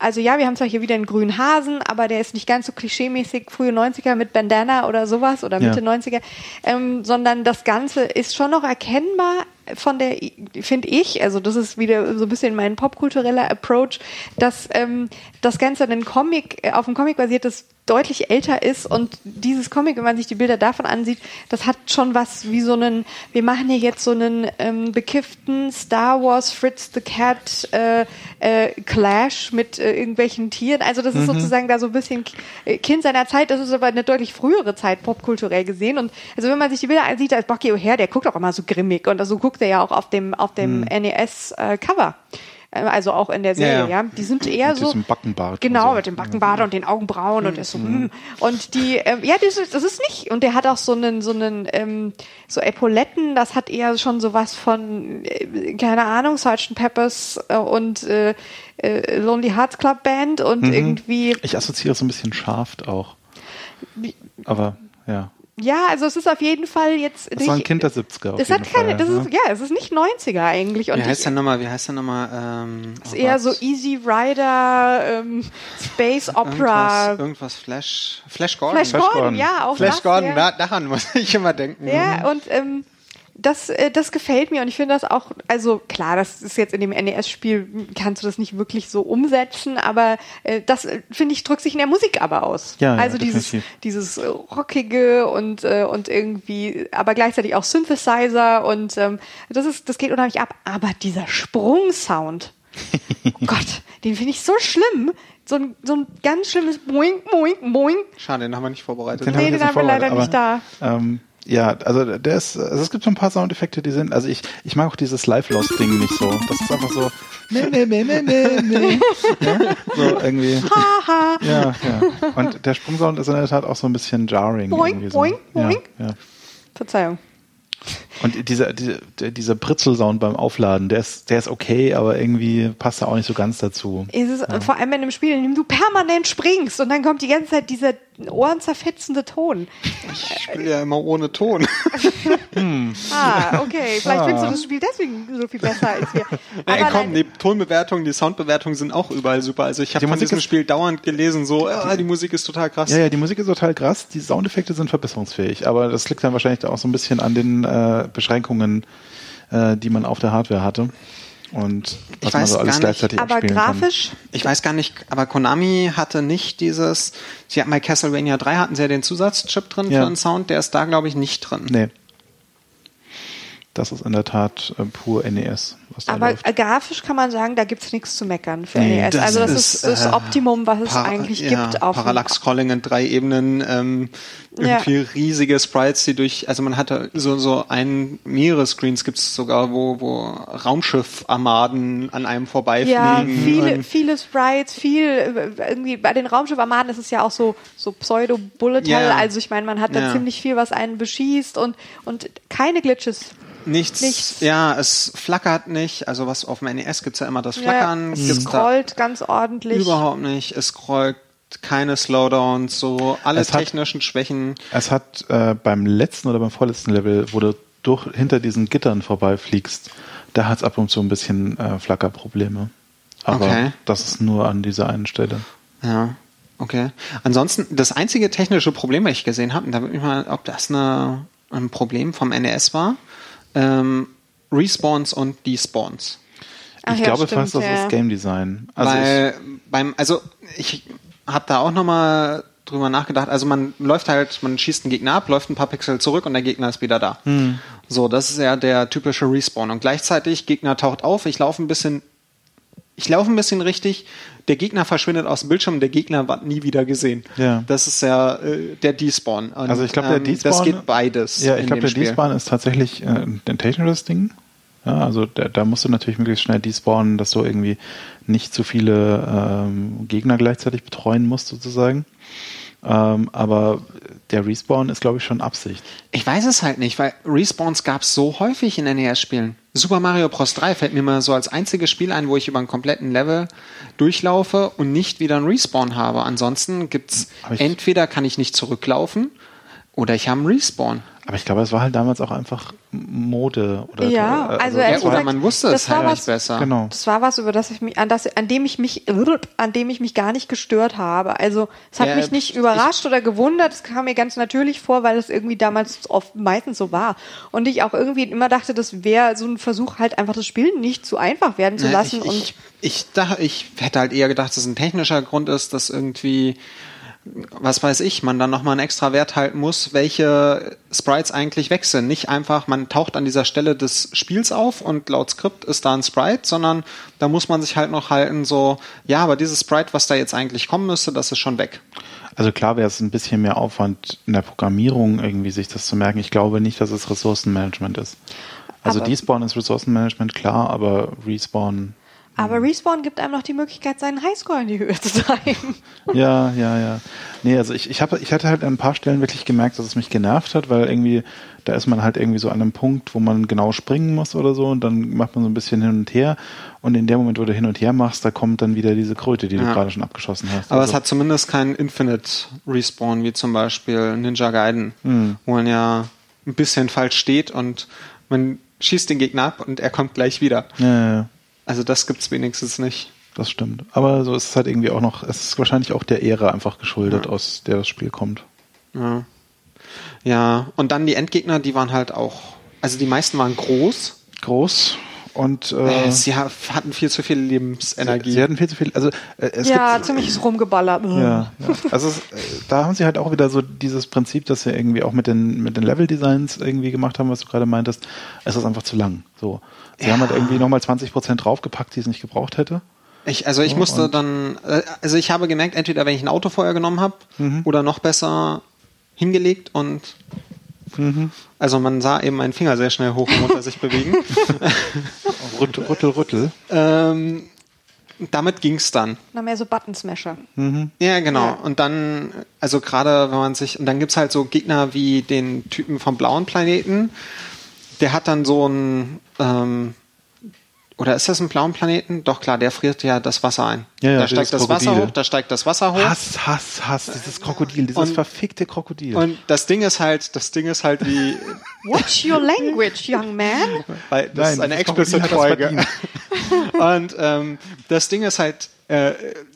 haben zwar hier wieder einen grünen Hasen, aber der ist nicht ganz so klischeemäßig frühe 90er mit Bandana oder sowas oder Mitte 90er, sondern das Ganze ist schon noch erkennbar von der, finde ich, also das ist wieder so ein bisschen mein popkultureller Approach, dass das Ganze auf dem Comic basiert, das deutlich älter ist, und dieses Comic, wenn man sich die Bilder davon ansieht, das hat schon was wie so einen, wir machen hier jetzt so einen bekifften Star Wars Fritz the Cat Clash mit irgendwelchen Tieren, also das ist sozusagen da so ein bisschen Kind seiner Zeit, das ist aber eine deutlich frühere Zeit popkulturell gesehen, und also wenn man sich die Bilder ansieht, als Bucky O'Hare, der guckt auch immer so grimmig, und also guckt er ja auch auf dem NES-Cover. also auch in der Serie, ja. Die sind eher mit so... Mit dem Backenbart. Genau, so. Mit dem Backenbart und den Augenbrauen und ist so... Und die, ja, das ist nicht... Und der hat auch so Epauletten, das hat eher schon sowas von, keine Ahnung, Sgt. Peppers und Lonely Hearts Club Band und irgendwie... Ich assoziiere so ein bisschen scharft auch. Aber, ja... Ja, also es ist auf jeden Fall jetzt... Das war ein Kind der 70er. Es hat keine, Fall, das ist, ja, es ist nicht 90er eigentlich. Und wie heißt der nochmal? Es ist eher so Easy Rider, Space Opera. Irgendwas Flash Gordon, ja. Auch Flash Gordon, ja. Daran muss ich immer denken. Ja, und das gefällt mir und ich finde das auch, also klar, das ist jetzt in dem NES-Spiel, kannst du das nicht wirklich so umsetzen, aber das, finde ich, drückt sich in der Musik aber aus. Ja, also ja, dieses Rockige und irgendwie, aber gleichzeitig auch Synthesizer und das geht unheimlich ab. Aber dieser Sprungsound, oh Gott, den finde ich so schlimm. So ein ganz schlimmes Boink, Boink, Boink. Schade, den haben wir nicht vorbereitet. Den haben wir leider nicht da. Ja, also es gibt so ein paar Soundeffekte, die sind, also ich mag auch dieses Live-Loss-Ding nicht so. Das ist einfach so meh. Ja? So irgendwie. Haha. Ja. Und der Sprungsound ist in der Tat auch so ein bisschen jarring. Boing, so. Boing. Ja. Verzeihung. Und dieser Britzel-Sound beim Aufladen, der ist okay, aber irgendwie passt er auch nicht so ganz dazu. Vor allem in einem Spiel, in dem du permanent springst und dann kommt die ganze Zeit dieser ohrenzerfetzende Ton. Ich spiele ja immer ohne Ton. Okay. Vielleicht findest du das Spiel deswegen so viel besser als wir. Aber die Tonbewertungen, die Soundbewertungen sind auch überall super. Also ich habe von diesem Spiel dauernd gelesen, die Musik ist total krass. Ja, die Musik ist total krass. Die Soundeffekte sind verbesserungsfähig. Aber das liegt dann wahrscheinlich auch so ein bisschen an den Beschränkungen, die man auf der Hardware hatte. Und was man so alles gleichzeitig spielen kann. Aber grafisch? Ich weiß gar nicht, aber Konami hatte nicht dieses, sie hatten bei Castlevania 3 hatten sie ja den Zusatzchip drin für den Sound, der ist da glaube ich nicht drin. Nee. Das ist in der Tat pur NES. Was da läuft. Grafisch kann man sagen, da gibt's nichts zu meckern für NES. Also das ist das Optimum, was es eigentlich gibt. Auf Parallax-Scrolling in 3 Ebenen, irgendwie riesige Sprites, die man hatte so mehrere Screens gibt's sogar, wo Raumschiff-Armaden an einem vorbeifliegen. Ja, viele Sprites, irgendwie bei den Raumschiff-Armaden ist es ja auch so Pseudo-Bullet-Hell. Yeah. Also ich meine, man hat da ziemlich viel, was einen beschießt und keine Glitches. Nichts, ja, es flackert nicht. Also was auf dem NES gibt es ja immer das Flackern. Es scrollt ganz ordentlich. Überhaupt nicht. Es scrollt keine Slowdowns, so alle technischen Schwächen. Es hat beim letzten oder beim vorletzten Level, wo du hinter diesen Gittern vorbeifliegst, da hat es ab und zu ein bisschen Flackerprobleme. Aber das ist nur an dieser einen Stelle. Ja, okay. Ansonsten, das einzige technische Problem, was ich gesehen habe, und da würde mich mal, ob das ein Problem vom NES war, Respawns und Despawns. Ich glaube, das ist Game Design. Also weil ich habe da auch nochmal drüber nachgedacht. Also man schießt einen Gegner ab, läuft ein paar Pixel zurück und der Gegner ist wieder da. So, das ist ja der typische Respawn. Und gleichzeitig, Gegner taucht auf, ich laufe ein bisschen richtig, der Gegner verschwindet aus dem Bildschirm, der Gegner wird nie wieder gesehen. Ja. Das ist ja der Despawn. Und, also ich glaube, der Despawn... das geht beides. Ja, ich glaube, der Despawn ist tatsächlich ein technisches Ding. Ja, also da musst du natürlich möglichst schnell despawnen, dass du irgendwie nicht zu viele Gegner gleichzeitig betreuen musst, sozusagen. Aber der Respawn ist, glaube ich, schon Absicht. Ich weiß es halt nicht, weil Respawns gab es so häufig in NES-Spielen. Super Mario Bros. 3 fällt mir mal so als einziges Spiel ein, wo ich über einen kompletten Level durchlaufe und nicht wieder einen Respawn habe. Ansonsten gibt's entweder kann ich nicht zurücklaufen oder ich habe einen Respawn. Aber ich glaube, es war halt damals auch einfach Mode. Oder oder man wusste es halt nicht besser. Genau. Das war was, über das ich mich, an dem ich mich gar nicht gestört habe. Also es hat mich nicht überrascht oder gewundert. Es kam mir ganz natürlich vor, weil es irgendwie damals meistens so war. Und ich auch irgendwie immer dachte, das wäre so ein Versuch, halt einfach das Spiel nicht zu einfach werden zu lassen. Ich hätte halt eher gedacht, dass es ein technischer Grund ist, dass irgendwie... was weiß ich, man dann nochmal einen extra Wert halten muss, welche Sprites eigentlich weg sind. Nicht einfach, man taucht an dieser Stelle des Spiels auf und laut Skript ist da ein Sprite, sondern da muss man sich halt noch halten, aber dieses Sprite, was da jetzt eigentlich kommen müsste, das ist schon weg. Also klar wäre es ein bisschen mehr Aufwand in der Programmierung irgendwie, sich das zu merken. Ich glaube nicht, dass es Ressourcenmanagement ist. Also Despawn ist Ressourcenmanagement, klar, aber Respawn... Aber Respawn gibt einem noch die Möglichkeit, seinen Highscore in die Höhe zu treiben. Ja, ja, ja. Nee, also ich hatte halt an ein paar Stellen wirklich gemerkt, dass es mich genervt hat, weil irgendwie, da ist man halt irgendwie so an einem Punkt, wo man genau springen muss oder so und dann macht man so ein bisschen hin und her und in dem Moment, wo du hin und her machst, da kommt dann wieder diese Kröte, die du gerade schon abgeschossen hast. Aber also, es hat zumindest keinen Infinite Respawn, wie zum Beispiel Ninja Gaiden, wo man ja ein bisschen falsch steht und man schießt den Gegner ab und er kommt gleich wieder. Ja, ja, ja. Also das gibt's wenigstens nicht. Das stimmt. Aber so ist es halt irgendwie auch noch, es ist wahrscheinlich auch der Ära einfach geschuldet, aus der das Spiel kommt. Ja. Ja, und dann die Endgegner, die waren halt auch, also die meisten waren groß. Groß. Und sie hatten viel zu viel Lebensenergie. Sie hatten viel zu viel, also es gibt ziemliches rumgeballert. Ja, ja. Also da haben sie halt auch wieder so dieses Prinzip, dass sie irgendwie auch mit den Level-Designs irgendwie gemacht haben, was du gerade meintest. Es ist einfach zu lang. So, sie haben halt irgendwie nochmal 20% draufgepackt, die es nicht gebraucht hätte. Ich musste dann, also ich habe gemerkt, entweder wenn ich ein Auto vorher genommen habe oder noch besser hingelegt und also man sah eben meinen Finger sehr schnell hoch und runter sich bewegen. Rüttel. Damit ging's dann. Na, mehr so Buttonsmasher. Ja, genau. Ja. Und dann, also gerade wenn man sich, und dann gibt's halt so Gegner wie den Typen vom blauen Planeten. Der hat dann so ein, oder ist das ein blauen Planeten? Doch, klar, der friert ja das Wasser ein. Ja, da steigt das Wasser hoch, Hass, dieses Krokodil, dieses verfickte Krokodil. Und das Ding ist halt wie... Watch your language, young man. Weil das ist eine Explicit-Folge. Und das Ding ist halt,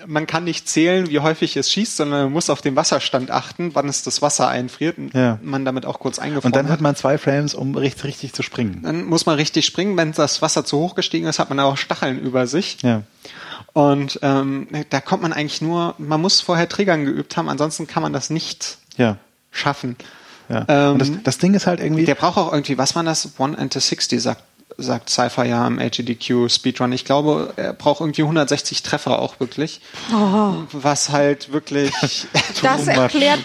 man kann nicht zählen, wie häufig es schießt, sondern man muss auf den Wasserstand achten, wann es das Wasser einfriert und man damit auch kurz eingefroren und dann hat man 2 Frames, um richtig zu springen. Dann muss man richtig springen. Wenn das Wasser zu hoch gestiegen ist, hat man auch Stacheln über sich. Ja. Und da kommt man eigentlich nur, man muss vorher Triggern geübt haben, ansonsten kann man das nicht schaffen. Ja. Und das Ding ist halt irgendwie... Der braucht auch irgendwie, was war das? 1 and 60 sagt Cypher ja im AGDQ Speedrun. Ich glaube, er braucht irgendwie 160 Treffer auch wirklich. Oh. Was halt wirklich...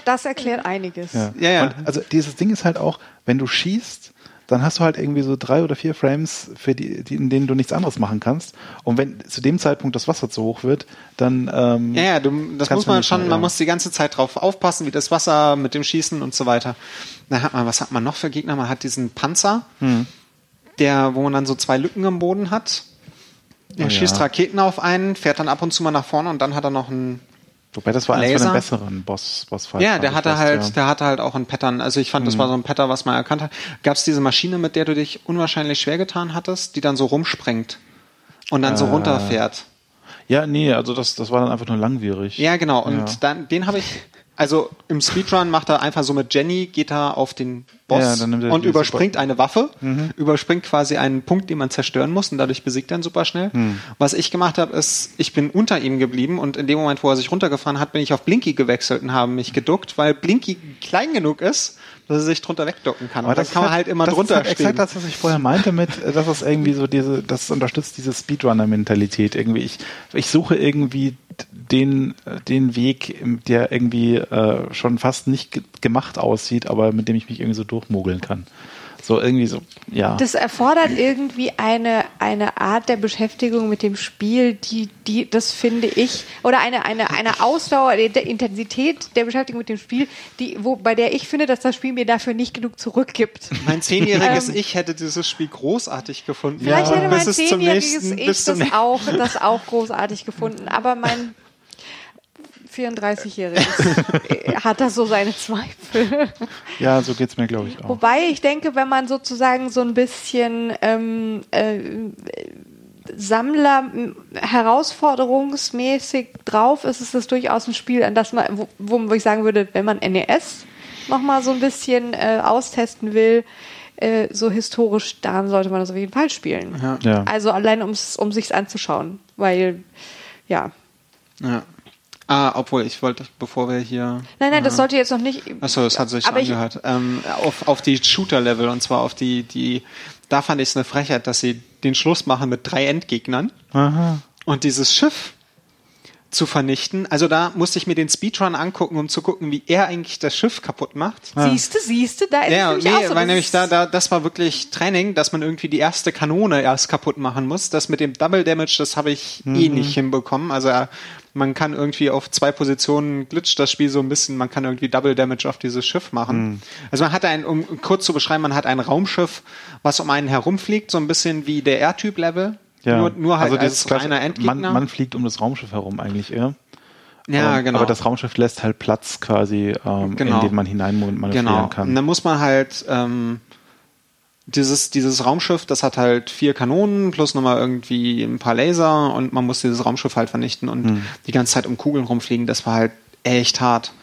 das erklärt einiges. Ja. Ja, ja. Und also dieses Ding ist halt auch, wenn du schießt, dann hast du halt irgendwie so 3 oder 4 Frames, für die, in denen du nichts anderes machen kannst. Und wenn zu dem Zeitpunkt das Wasser zu hoch wird, dann... das muss man schon, man muss die ganze Zeit drauf aufpassen, wie das Wasser mit dem Schießen und so weiter. Was hat man noch für Gegner? Man hat diesen Panzer, wo man dann so 2 Lücken im Boden hat. Er schießt Raketen auf einen, fährt dann ab und zu mal nach vorne und dann hat er noch einen... Wobei das war eines von den besseren Bossfights. Ja, der hatte halt auch einen Pattern. Also ich fand, das war so ein Pattern, was man erkannt hat. Gab es diese Maschine, mit der du dich unwahrscheinlich schwer getan hattest, die dann so rumspringt und dann so runterfährt? Ja, nee, also das war dann einfach nur langwierig. Ja, genau. Und dann den habe ich... Also im Speedrun macht er einfach so mit Jenny, geht er auf den Boss und überspringt eine Waffe, überspringt quasi einen Punkt, den man zerstören muss und dadurch besiegt er ihn super schnell. Was ich gemacht habe, ist, ich bin unter ihm geblieben und in dem Moment, wo er sich runtergefahren hat, bin ich auf Blinky gewechselt und habe mich geduckt, weil Blinky klein genug ist, dass er sich drunter wegducken kann. Aber und dann kann man halt immer drunter stehen. Das ist halt exakt das, was ich vorher meinte mit, dass es irgendwie so das unterstützt diese Speedrunner-Mentalität irgendwie. Ich suche irgendwie den Weg, der irgendwie schon fast nicht gemacht aussieht, aber mit dem ich mich irgendwie so durchmogeln kann. So irgendwie so, ja. Das erfordert irgendwie eine Art der Beschäftigung mit dem Spiel, die das finde ich, oder eine Ausdauer, der Intensität der Beschäftigung mit dem Spiel, bei der ich finde, dass das Spiel mir dafür nicht genug zurückgibt. Mein 10-jähriges Ich hätte dieses Spiel großartig gefunden. Vielleicht hätte mein 10-jähriges Ich das auch großartig gefunden, aber mein 34-Jähriges hat er so seine Zweifel. Ja, so geht's mir, glaube ich, auch. Wobei ich denke, wenn man sozusagen so ein bisschen Sammler herausforderungsmäßig drauf ist, ist das durchaus ein Spiel, an das man, wo ich sagen würde, wenn man NES nochmal so ein bisschen austesten will, so historisch, dann sollte man das auf jeden Fall spielen. Ja. Ja. Also allein, um sich's anzuschauen, weil ja. Obwohl, ich wollte, bevor wir hier... Nein, das sollte jetzt noch nicht... Achso, das hat sich angehört. Auf die Shooter-Level, und zwar auf die... Da fand ich es eine Frechheit, dass sie den Schluss machen mit 3 Endgegnern. Aha. Und dieses Schiff, zu vernichten. Also da musste ich mir den Speedrun angucken, um zu gucken, wie er eigentlich das Schiff kaputt macht. Ja. Siehste, da ist nämlich auch so. Weil nämlich das war wirklich Training, dass man irgendwie die erste Kanone erst kaputt machen muss. Das mit dem Double Damage, das habe ich eh nicht hinbekommen. Also man kann irgendwie auf zwei Positionen glitscht das Spiel so ein bisschen, man kann irgendwie Double Damage auf dieses Schiff machen. Mhm. Also man hat um kurz zu beschreiben, man hat ein Raumschiff, was um einen herumfliegt, so ein bisschen wie der R-Typ-Level. Ja. Nur halt also als reiner Endgegner. Man fliegt um das Raumschiff herum eigentlich eher. Ja, genau. Aber das Raumschiff lässt halt Platz quasi, in den man hineinmanövrieren kann. Und dann muss man halt dieses Raumschiff, das hat halt 4 Kanonen plus nochmal irgendwie ein paar Laser und man muss dieses Raumschiff halt vernichten und die ganze Zeit um Kugeln rumfliegen. Das war halt echt hart.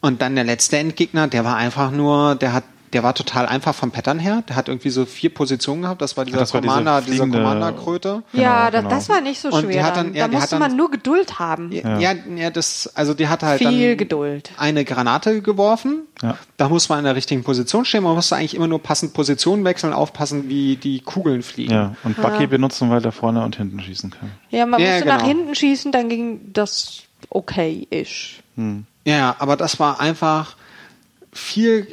Und dann der letzte Endgegner, der war einfach nur, der war total einfach vom Pattern her. Der hat irgendwie so 4 Positionen gehabt. Das war dieser Commander-Kröte. Genau, ja, das war nicht so schwer. Und die hat dann, da musste man nur Geduld haben. Die hat halt viel Geduld. Eine Granate geworfen. Ja. Da muss man in der richtigen Position stehen. Man musste eigentlich immer nur passend Position wechseln, aufpassen, wie die Kugeln fliegen. Ja, und Bucky benutzen, weil er vorne und hinten schießen kann. Ja, man musste nach hinten schießen, dann ging das okay-ish. Ja, aber das war einfach viel,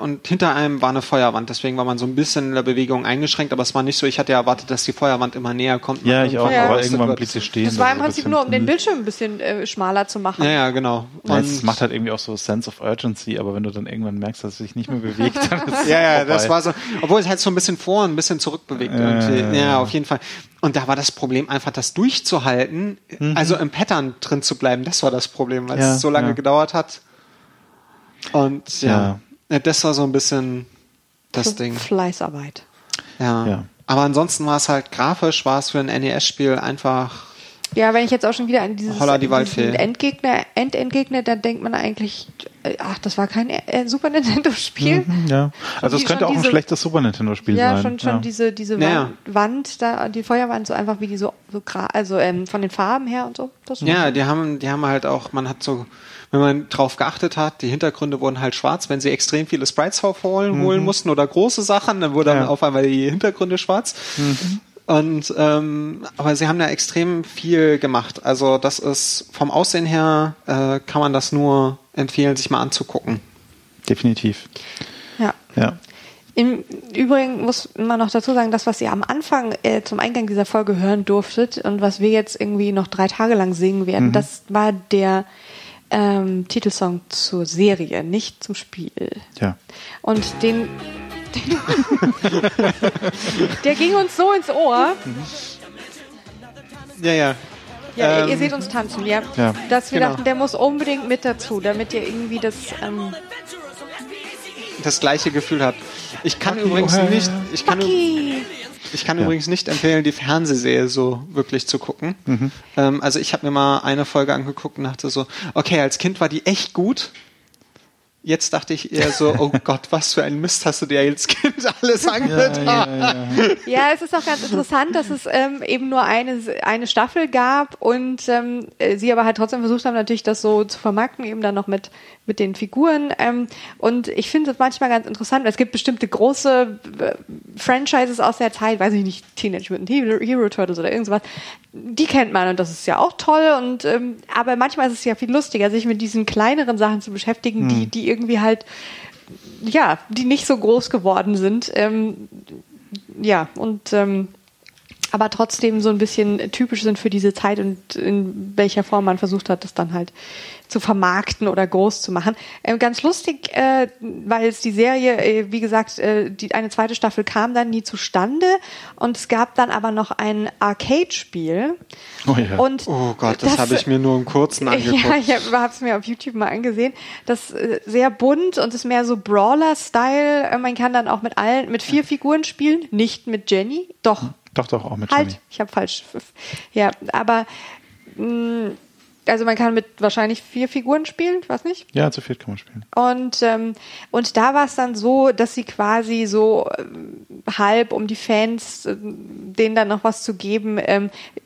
und hinter einem war eine Feuerwand, deswegen war man so ein bisschen in der Bewegung eingeschränkt, aber es war nicht so, ich hatte ja erwartet, dass die Feuerwand immer näher kommt. Ja, ich auch, aber irgendwann blieb sie stehen. Das war im Prinzip nur, um den Bildschirm ein bisschen schmaler zu machen. Ja, genau. Das macht halt irgendwie auch so Sense of Urgency, aber wenn du dann irgendwann merkst, dass es sich nicht mehr bewegt, dann ist es vorbei. Das war so, obwohl es halt so ein bisschen vor und ein bisschen zurück bewegt. Ja, auf jeden Fall. Und da war das Problem einfach, das durchzuhalten, also im Pattern drin zu bleiben, das war das Problem, weil es so lange gedauert hat. Und das war so ein bisschen das Ding. Fleißarbeit. Ja. Aber ansonsten war es halt grafisch, war es für ein NES-Spiel einfach. Ja, wenn ich jetzt auch schon wieder an diesen Endgegner, dann denkt man eigentlich, ach, das war kein Super Nintendo-Spiel. Ja, also es könnte auch ein schlechtes Super Nintendo-Spiel sein. Ja, schon diese Wand da, die Feuerwand, so einfach wie die von den Farben her und so. Das die haben halt auch, man hat so, wenn man drauf geachtet hat, die Hintergründe wurden halt schwarz, wenn sie extrem viele Sprites holen mussten oder große Sachen, dann wurden auf einmal die Hintergründe schwarz. Mhm. Und aber sie haben da extrem viel gemacht. Also das ist vom Aussehen her kann man das nur empfehlen, sich mal anzugucken. Definitiv. Ja. Im Übrigen muss man noch dazu sagen, das, was ihr am Anfang zum Eingang dieser Folge hören durftet und was wir jetzt irgendwie noch 3 Tage lang singen werden, das war der Titelsong zur Serie, nicht zum Spiel. Ja. Und der ging uns so ins Ohr. Ja. Ja, ihr seht uns tanzen, ja. Dass wir dachten, der muss unbedingt mit dazu, damit ihr irgendwie das gleiche Gefühl habt. Ich kann übrigens nicht empfehlen, die Fernsehserie so wirklich zu gucken. Mhm. Also ich habe mir mal eine Folge angeguckt und dachte so, okay, als Kind war die echt gut. Jetzt dachte ich eher so, oh Gott, was für ein Mist hast du dir als Kind alles angetan. Ja, es ist auch ganz interessant, dass es eben nur eine Staffel gab und sie aber halt trotzdem versucht haben, natürlich das so zu vermarkten, eben dann noch mit den Figuren. Und ich finde es manchmal ganz interessant, weil es gibt bestimmte große Franchises aus der Zeit, weiß ich nicht, Teenage Mutant Hero Turtles oder irgendwas. Die kennt man und das ist ja auch toll. Und aber manchmal ist es ja viel lustiger, sich mit diesen kleineren Sachen zu beschäftigen, die irgendwie halt, die nicht so groß geworden sind. Aber trotzdem so ein bisschen typisch sind für diese Zeit und in welcher Form man versucht hat, das dann halt zu vermarkten oder groß zu machen. Ganz lustig, weil es die Serie, wie gesagt, eine zweite Staffel kam dann nie zustande und es gab dann aber noch ein Arcade-Spiel. Oh ja. Und oh Gott, das habe ich mir nur im Kurzen angeguckt. Ja, ich habe es mir auf YouTube mal angesehen. Das ist sehr bunt und ist mehr so Brawler-Style. Man kann dann auch mit 4 Figuren spielen, nicht mit Jenny, doch, auch mit Jenny. Halt, ich habe falsch. Ja, aber also man kann mit wahrscheinlich 4 Figuren spielen, weiß nicht? Ja, zu 4 kann man spielen. Und da war es dann so, dass sie quasi so halb, um die Fans, denen dann noch was zu geben,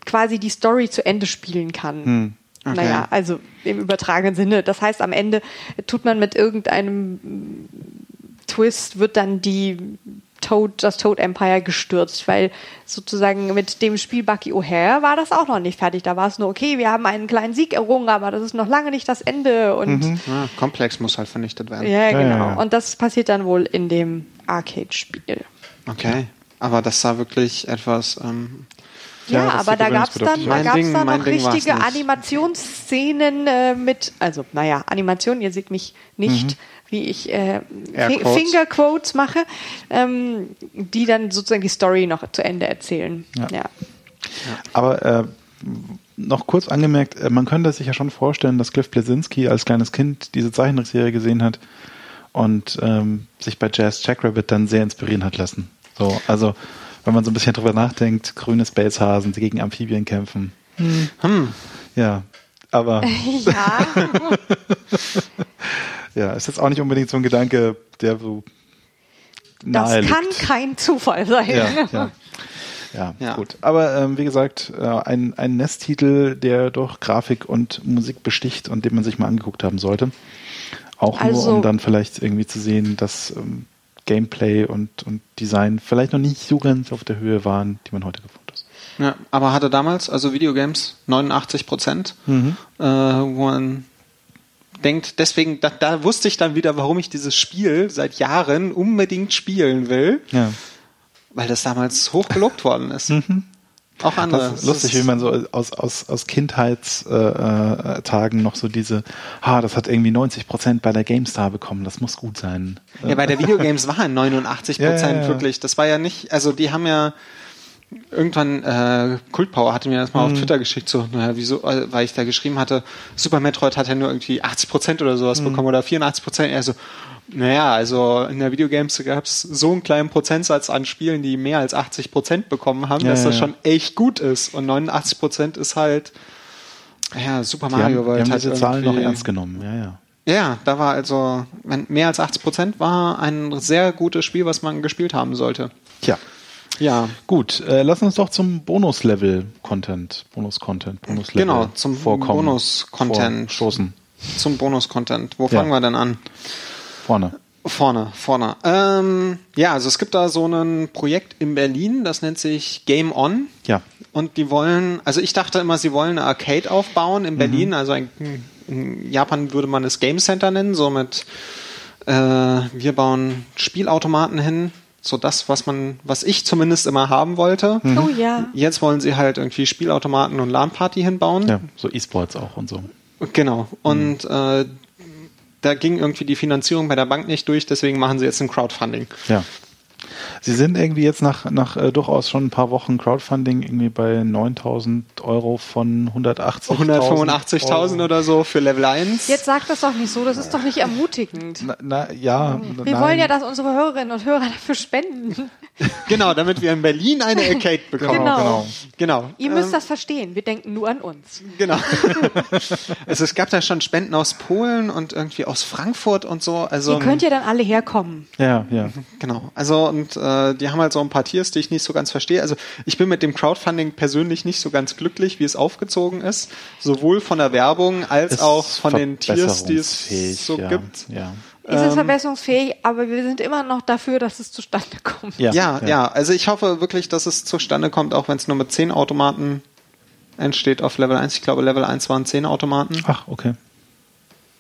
quasi die Story zu Ende spielen kann. Okay. Naja, also im übertragenen Sinne. Das heißt, am Ende tut man mit irgendeinem Twist, wird dann die das Toad Empire gestürzt, weil sozusagen mit dem Spiel Bucky O'Hare war das auch noch nicht fertig. Da war es nur, okay, wir haben einen kleinen Sieg errungen, aber das ist noch lange nicht das Ende. Und ja, Komplex muss halt vernichtet werden. Ja, genau. Ja. Und das passiert dann wohl in dem Arcade-Spiel. Okay, aber das sah wirklich etwas... Ja, aber da gab es dann noch richtige Animationsszenen mit, also naja, Animation, ihr seht mich nicht, wie ich Fingerquotes mache, die dann sozusagen die Story noch zu Ende erzählen. Ja. Ja. Aber noch kurz angemerkt, man könnte sich ja schon vorstellen, dass Cliff Blesinski als kleines Kind diese Zeichentrickserie gesehen hat und sich bei Jazz Jackrabbit dann sehr inspirieren hat lassen. So, also wenn man so ein bisschen drüber nachdenkt, grüne Spacehasen, die gegen Amphibien kämpfen. Ja, aber... Ja. Ja, ist jetzt auch nicht unbedingt so ein Gedanke, der so nahe liegt. Das kann kein Zufall sein. Ja, gut. Aber wie gesagt, ein NES-Titel, der durch Grafik und Musik besticht und den man sich mal angeguckt haben sollte. Auch also, nur, um dann vielleicht irgendwie zu sehen, dass... Gameplay und Design vielleicht noch nicht so ganz auf der Höhe waren, die man heute gefunden hat. Ja, aber hatte damals, also Videogames, 89%, wo man denkt, deswegen, da wusste ich dann wieder, warum ich dieses Spiel seit Jahren unbedingt spielen will, ja. Weil das damals hochgelobt worden ist. Auch anders. Das ist lustig, wie man so aus Kindheitstagen noch so diese, das hat irgendwie 90% bei der GameStar bekommen, das muss gut sein. Ja, bei der Videogames waren 89% wirklich. Das war ja nicht, also die haben ja irgendwann, Kultpower hatte mir das mal auf Twitter geschickt, so, naja, wieso, weil ich da geschrieben hatte, Super Metroid hat ja nur irgendwie 80% oder sowas bekommen oder 84%, eher so, naja, also in der Videogames gab es so einen kleinen Prozentsatz an Spielen, die mehr als 80% bekommen haben, dass das schon echt gut ist. Und 89% ist halt, ja, Super Mario World. Die haben diese Zahlen noch ernst genommen, Ja, da war also, mehr als 80% war ein sehr gutes Spiel, was man gespielt haben sollte. Tja. Ja. Gut, lass uns doch zum Bonus-Level-Content genau, zum Bonus-Content stoßen. Zum Bonus-Content. Wo fangen wir denn an? Vorne. Ja, also es gibt da so ein Projekt in Berlin, das nennt sich Game On. Ja. Und die wollen, also ich dachte immer, sie wollen eine Arcade aufbauen in Berlin. Also in Japan würde man es Game Center nennen, so mit wir bauen Spielautomaten hin. So das, was ich zumindest immer haben wollte. Oh ja. Jetzt wollen sie halt irgendwie Spielautomaten und LAN-Party hinbauen. Ja, so E-Sports auch und so. Genau. Und da ging irgendwie die Finanzierung bei der Bank nicht durch, deswegen machen sie jetzt ein Crowdfunding. Ja. Sie sind irgendwie jetzt nach durchaus schon ein paar Wochen Crowdfunding irgendwie bei 9.000 Euro von 180.000. 185.000 oder so für Level 1. Jetzt sag das doch nicht so, das ist doch nicht ermutigend. Wir wollen ja, dass unsere Hörerinnen und Hörer dafür spenden. Genau, damit wir in Berlin eine Arcade bekommen. Genau. Ihr müsst das verstehen, wir denken nur an uns. Genau. Also es gab da schon Spenden aus Polen und irgendwie aus Frankfurt und so. Also, ihr könnt ja dann alle herkommen. Ja. Genau, also und die haben halt so ein paar Tiers, die ich nicht so ganz verstehe. Also ich bin mit dem Crowdfunding persönlich nicht so ganz glücklich, wie es aufgezogen ist. Sowohl von der Werbung als auch von den Tiers, die es so gibt. Ja. Ist es verbesserungsfähig, aber wir sind immer noch dafür, dass es zustande kommt. Ja. Also ich hoffe wirklich, dass es zustande kommt, auch wenn es nur mit 10 Automaten entsteht auf Level 1. Ich glaube, Level 1 waren 10 Automaten. Ach, okay.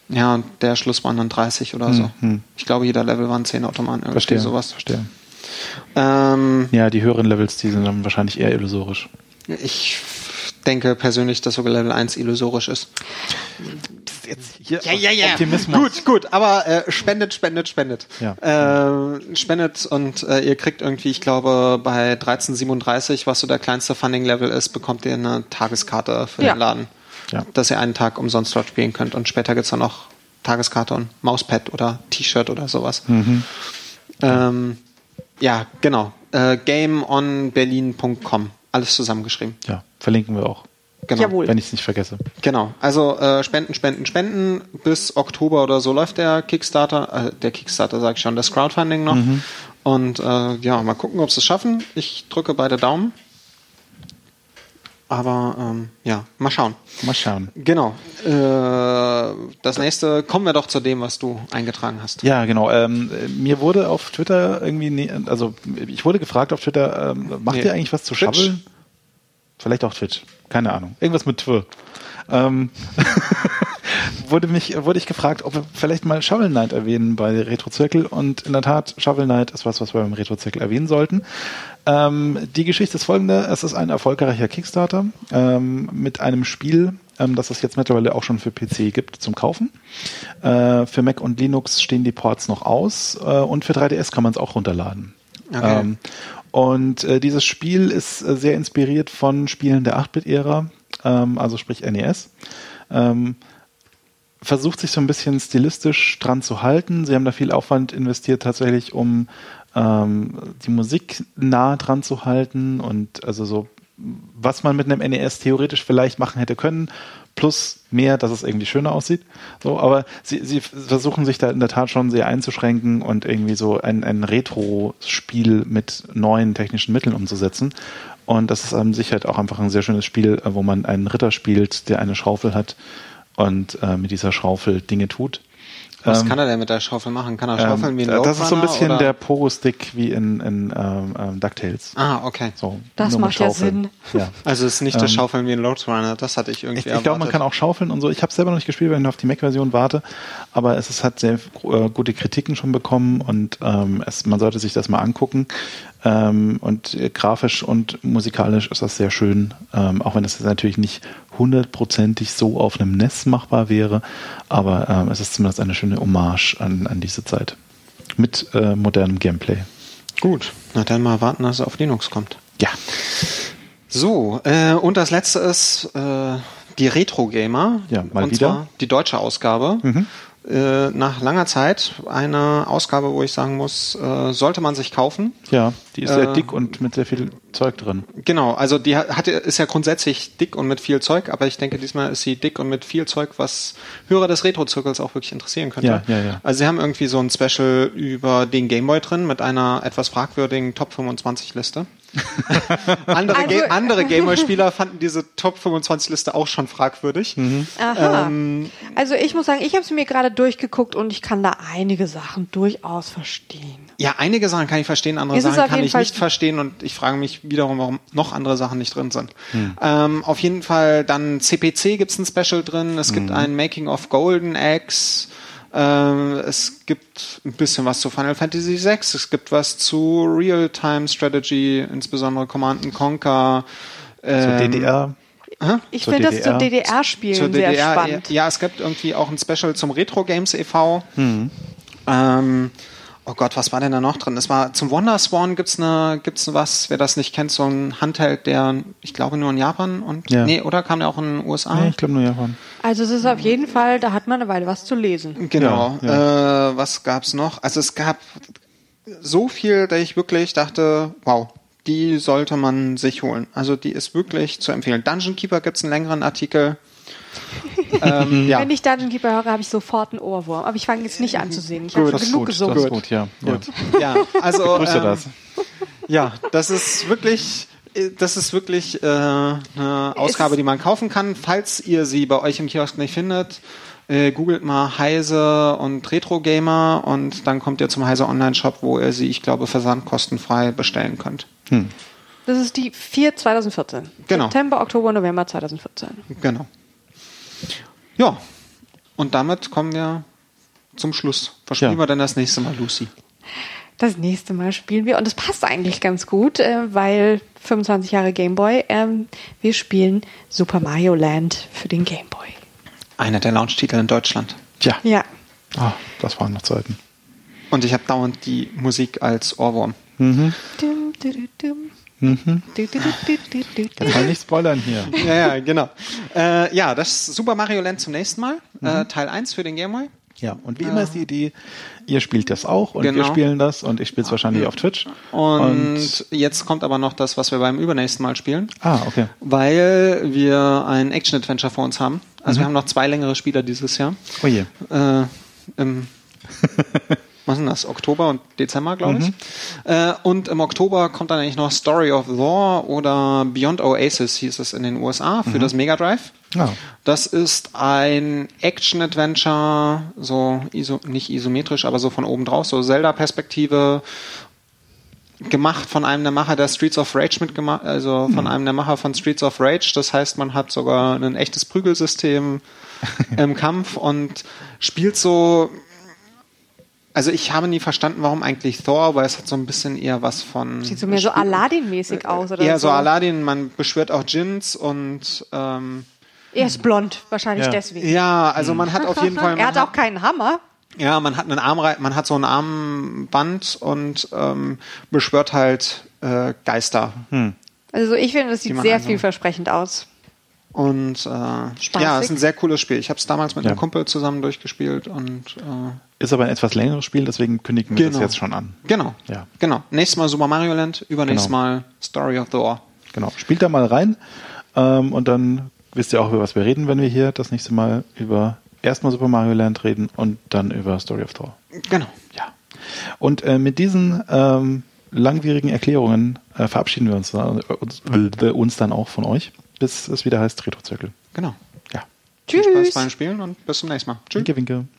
Ja, und der Schluss waren dann 30 oder so. Ich glaube, jeder Level waren 10 Automaten. Irgendwie sowas. Verstehe. Ja, die höheren Levels, die sind dann wahrscheinlich eher illusorisch. Ich denke persönlich, dass sogar Level 1 illusorisch ist. Jetzt hier Optimismus. Gut, aber spendet. Ja. Spendet und ihr kriegt irgendwie, ich glaube, bei 13,37, was so der kleinste Funding-Level ist, bekommt ihr eine Tageskarte für den Laden. Ja. Dass ihr einen Tag umsonst dort spielen könnt und später gibt es dann noch Tageskarte und Mauspad oder T-Shirt oder sowas. Ja, genau. GameOnBerlin.com. Alles zusammengeschrieben. Ja, verlinken wir auch. Genau. Jawohl. Wenn ich es nicht vergesse. Genau. Also Spenden. Bis Oktober oder so läuft der Kickstarter. Das Crowdfunding noch. Und mal gucken, ob sie es schaffen. Ich drücke beide Daumen. Aber mal schauen. Genau. das nächste, kommen wir doch zu dem, was du eingetragen hast. Ja, genau. Mir wurde auf Twitter irgendwie, also ich wurde gefragt auf Twitter, macht ihr eigentlich was zu Shovel? Vielleicht auch Twitch. Keine Ahnung. Irgendwas mit Tw. Wurde ich gefragt, ob wir vielleicht mal Shovel Knight erwähnen bei Retro-Zirkel, und in der Tat, Shovel Knight ist was wir beim Retro-Zirkel erwähnen sollten. Die Geschichte ist folgende: Es ist ein erfolgreicher Kickstarter mit einem Spiel, das es jetzt mittlerweile auch schon für PC gibt zum Kaufen. Für Mac und Linux stehen die Ports noch aus, und für 3DS kann man es auch runterladen. Okay. Und dieses Spiel ist sehr inspiriert von Spielen der 8-Bit-Ära, also sprich NES. Versucht sich so ein bisschen stilistisch dran zu halten. Sie haben da viel Aufwand investiert tatsächlich, um die Musik nah dran zu halten, und also so, was man mit einem NES theoretisch vielleicht machen hätte können, plus mehr, dass es irgendwie schöner aussieht. So, aber sie versuchen sich da in der Tat schon sehr einzuschränken und irgendwie so ein Retro-Spiel mit neuen technischen Mitteln umzusetzen. Und das ist an sich halt auch einfach ein sehr schönes Spiel, wo man einen Ritter spielt, der eine Schaufel hat und mit dieser Schaufel Dinge tut. Was kann er denn mit der Schaufel machen? Kann er schaufeln wie ein Lode Runner? Das ist so ein bisschen oder? Der Pogo-Stick wie in DuckTales. Ah, okay. So, das macht ja Sinn. Ja. Also es ist nicht das Schaufeln wie ein Lode Runner, das hatte ich irgendwie erwartet. Ich glaube, man kann auch schaufeln und so. Ich habe es selber noch nicht gespielt, weil ich auf die Mac-Version warte, aber es hat sehr gute Kritiken schon bekommen, und man sollte sich das mal angucken. Und grafisch und musikalisch ist das sehr schön, auch wenn das jetzt natürlich nicht hundertprozentig so auf einem NES machbar wäre, aber es ist zumindest eine schöne Hommage an diese Zeit mit modernem Gameplay. Gut, na dann mal warten, dass es auf Linux kommt. Ja. So, und das letzte ist die Retro Gamer, ja, mal und wieder. Zwar die deutsche Ausgabe. Mhm. Nach langer Zeit eine Ausgabe, wo ich sagen muss, sollte man sich kaufen. Ja, die ist sehr dick und mit sehr viel Zeug drin. Genau, also die ist ja grundsätzlich dick und mit viel Zeug, aber ich denke, diesmal ist sie dick und mit viel Zeug, was Hörer des Retro-Zirkels auch wirklich interessieren könnte. Ja. Also sie haben irgendwie so ein Special über den Game Boy drin mit einer etwas fragwürdigen Top-25-Liste. andere Gameboy-Spieler fanden diese Top-25-Liste auch schon fragwürdig. Mhm. Aha. Also ich muss sagen, ich habe sie mir gerade durchgeguckt und ich kann da einige Sachen durchaus verstehen. Ja, einige Sachen kann ich verstehen, andere Sachen kann ich nicht verstehen, und ich frage mich wiederum, warum noch andere Sachen nicht drin sind. Mhm. Auf jeden Fall dann CPC gibt es ein Special drin, es gibt ein Making of Golden Axe, es gibt ein bisschen was zu Final Fantasy VI, es gibt was zu Real-Time-Strategy, insbesondere Command & Conquer. Zu DDR. Ich finde das zu DDR-Spielen sehr spannend. Ja, es gibt irgendwie auch ein Special zum Retro Games e.V. Mhm. Oh Gott, was war denn da noch drin? Es war zum WonderSwan gibt's was, wer das nicht kennt, so ein Handheld, der, ich glaube, nur in Japan nee, oder kam der auch in den USA? Nee, ich glaube nur Japan. Also es ist auf jeden Fall, da hat man eine Weile was zu lesen. Genau. Ja. Was gab's noch? Also es gab so viel, dass ich wirklich dachte, wow, die sollte man sich holen. Also die ist wirklich zu empfehlen. Dungeon Keeper gibt's einen längeren Artikel. Wenn ich Dungeon Keeper höre, habe ich sofort einen Ohrwurm. Aber ich fange jetzt nicht an zu singen. Ich habe genug gesungen. Das ist gut, ja. Also, grüße das. Ja, das ist wirklich eine Ausgabe, die man kaufen kann. Falls ihr sie bei euch im Kiosk nicht findet, googelt mal Heise und Retro Gamer, und dann kommt ihr zum Heise Online-Shop, wo ihr sie, ich glaube, versandkostenfrei bestellen könnt. Das ist die 4 2014. Genau. September, Oktober, November 2014. Genau. Ja, und damit kommen wir zum Schluss. Was spielen wir denn das nächste Mal, Lucy? Das nächste Mal spielen wir, und das passt eigentlich ganz gut, weil 25 Jahre Gameboy, wir spielen Super Mario Land für den Gameboy. Einer der Launch-Titel in Deutschland. Ja. Oh, das waren noch Zeiten. Und ich habe dauernd die Musik als Ohrwurm. Mhm. Dum, dum, dum. Mhm. Kann man nicht spoilern hier. Ja, genau. Das ist Super Mario Land zum nächsten Mal. Teil 1 für den Game Boy. Ja, und wie immer ist die Idee, ihr spielt das auch und wir spielen das, und ich spiele es wahrscheinlich auf Twitch. Und jetzt kommt aber noch das, was wir beim übernächsten Mal spielen. Ah, okay. Weil wir ein Action-Adventure vor uns haben. Also wir haben noch 2 längere Spieler dieses Jahr. Oh je. Was ist das? Oktober und Dezember, glaube ich. Und im Oktober kommt dann eigentlich noch Story of Law oder Beyond Oasis, hieß es in den USA, für das Mega Drive. Ja. Das ist ein Action-Adventure, so nicht isometrisch, aber so von oben drauf, so Zelda-Perspektive, gemacht von einem der Macher, der Streets of Rage mitgemacht, also von einem der Macher von Streets of Rage. Das heißt, man hat sogar ein echtes Prügelsystem im Kampf und spielt so. Also ich habe nie verstanden, warum eigentlich Thor, weil es hat so ein bisschen eher was von... Sieht so mehr so Aladdin-mäßig aus, oder? Ja, so Aladdin, man beschwört auch Djinns und... er ist blond, wahrscheinlich deswegen. Ja, also man hat auf jeden Fall... Er hat auch keinen Hammer. Ja, man hat einen man hat so ein Armband und beschwört halt Geister. Also ich finde, das sieht sehr vielversprechend aus. Und ja, ist ein sehr cooles Spiel. Ich habe es damals mit einem Kumpel zusammen durchgespielt und... Ist aber ein etwas längeres Spiel, deswegen kündigen wir das jetzt schon an. Genau. Ja. Genau. Nächstes Mal Super Mario Land, übernächstes Mal Story of the War. Genau. Spielt da mal rein und dann wisst ihr auch, über was wir reden, wenn wir hier das nächste Mal über erstmal Super Mario Land reden und dann über Story of the War. Genau. Ja. Und mit diesen langwierigen Erklärungen verabschieden wir uns dann auch von euch, bis es wieder heißt Retro-Zirkel. Genau. Ja. Tschüss. Viel Spaß beim Spielen und bis zum nächsten Mal. Tschüss. Winke, winke.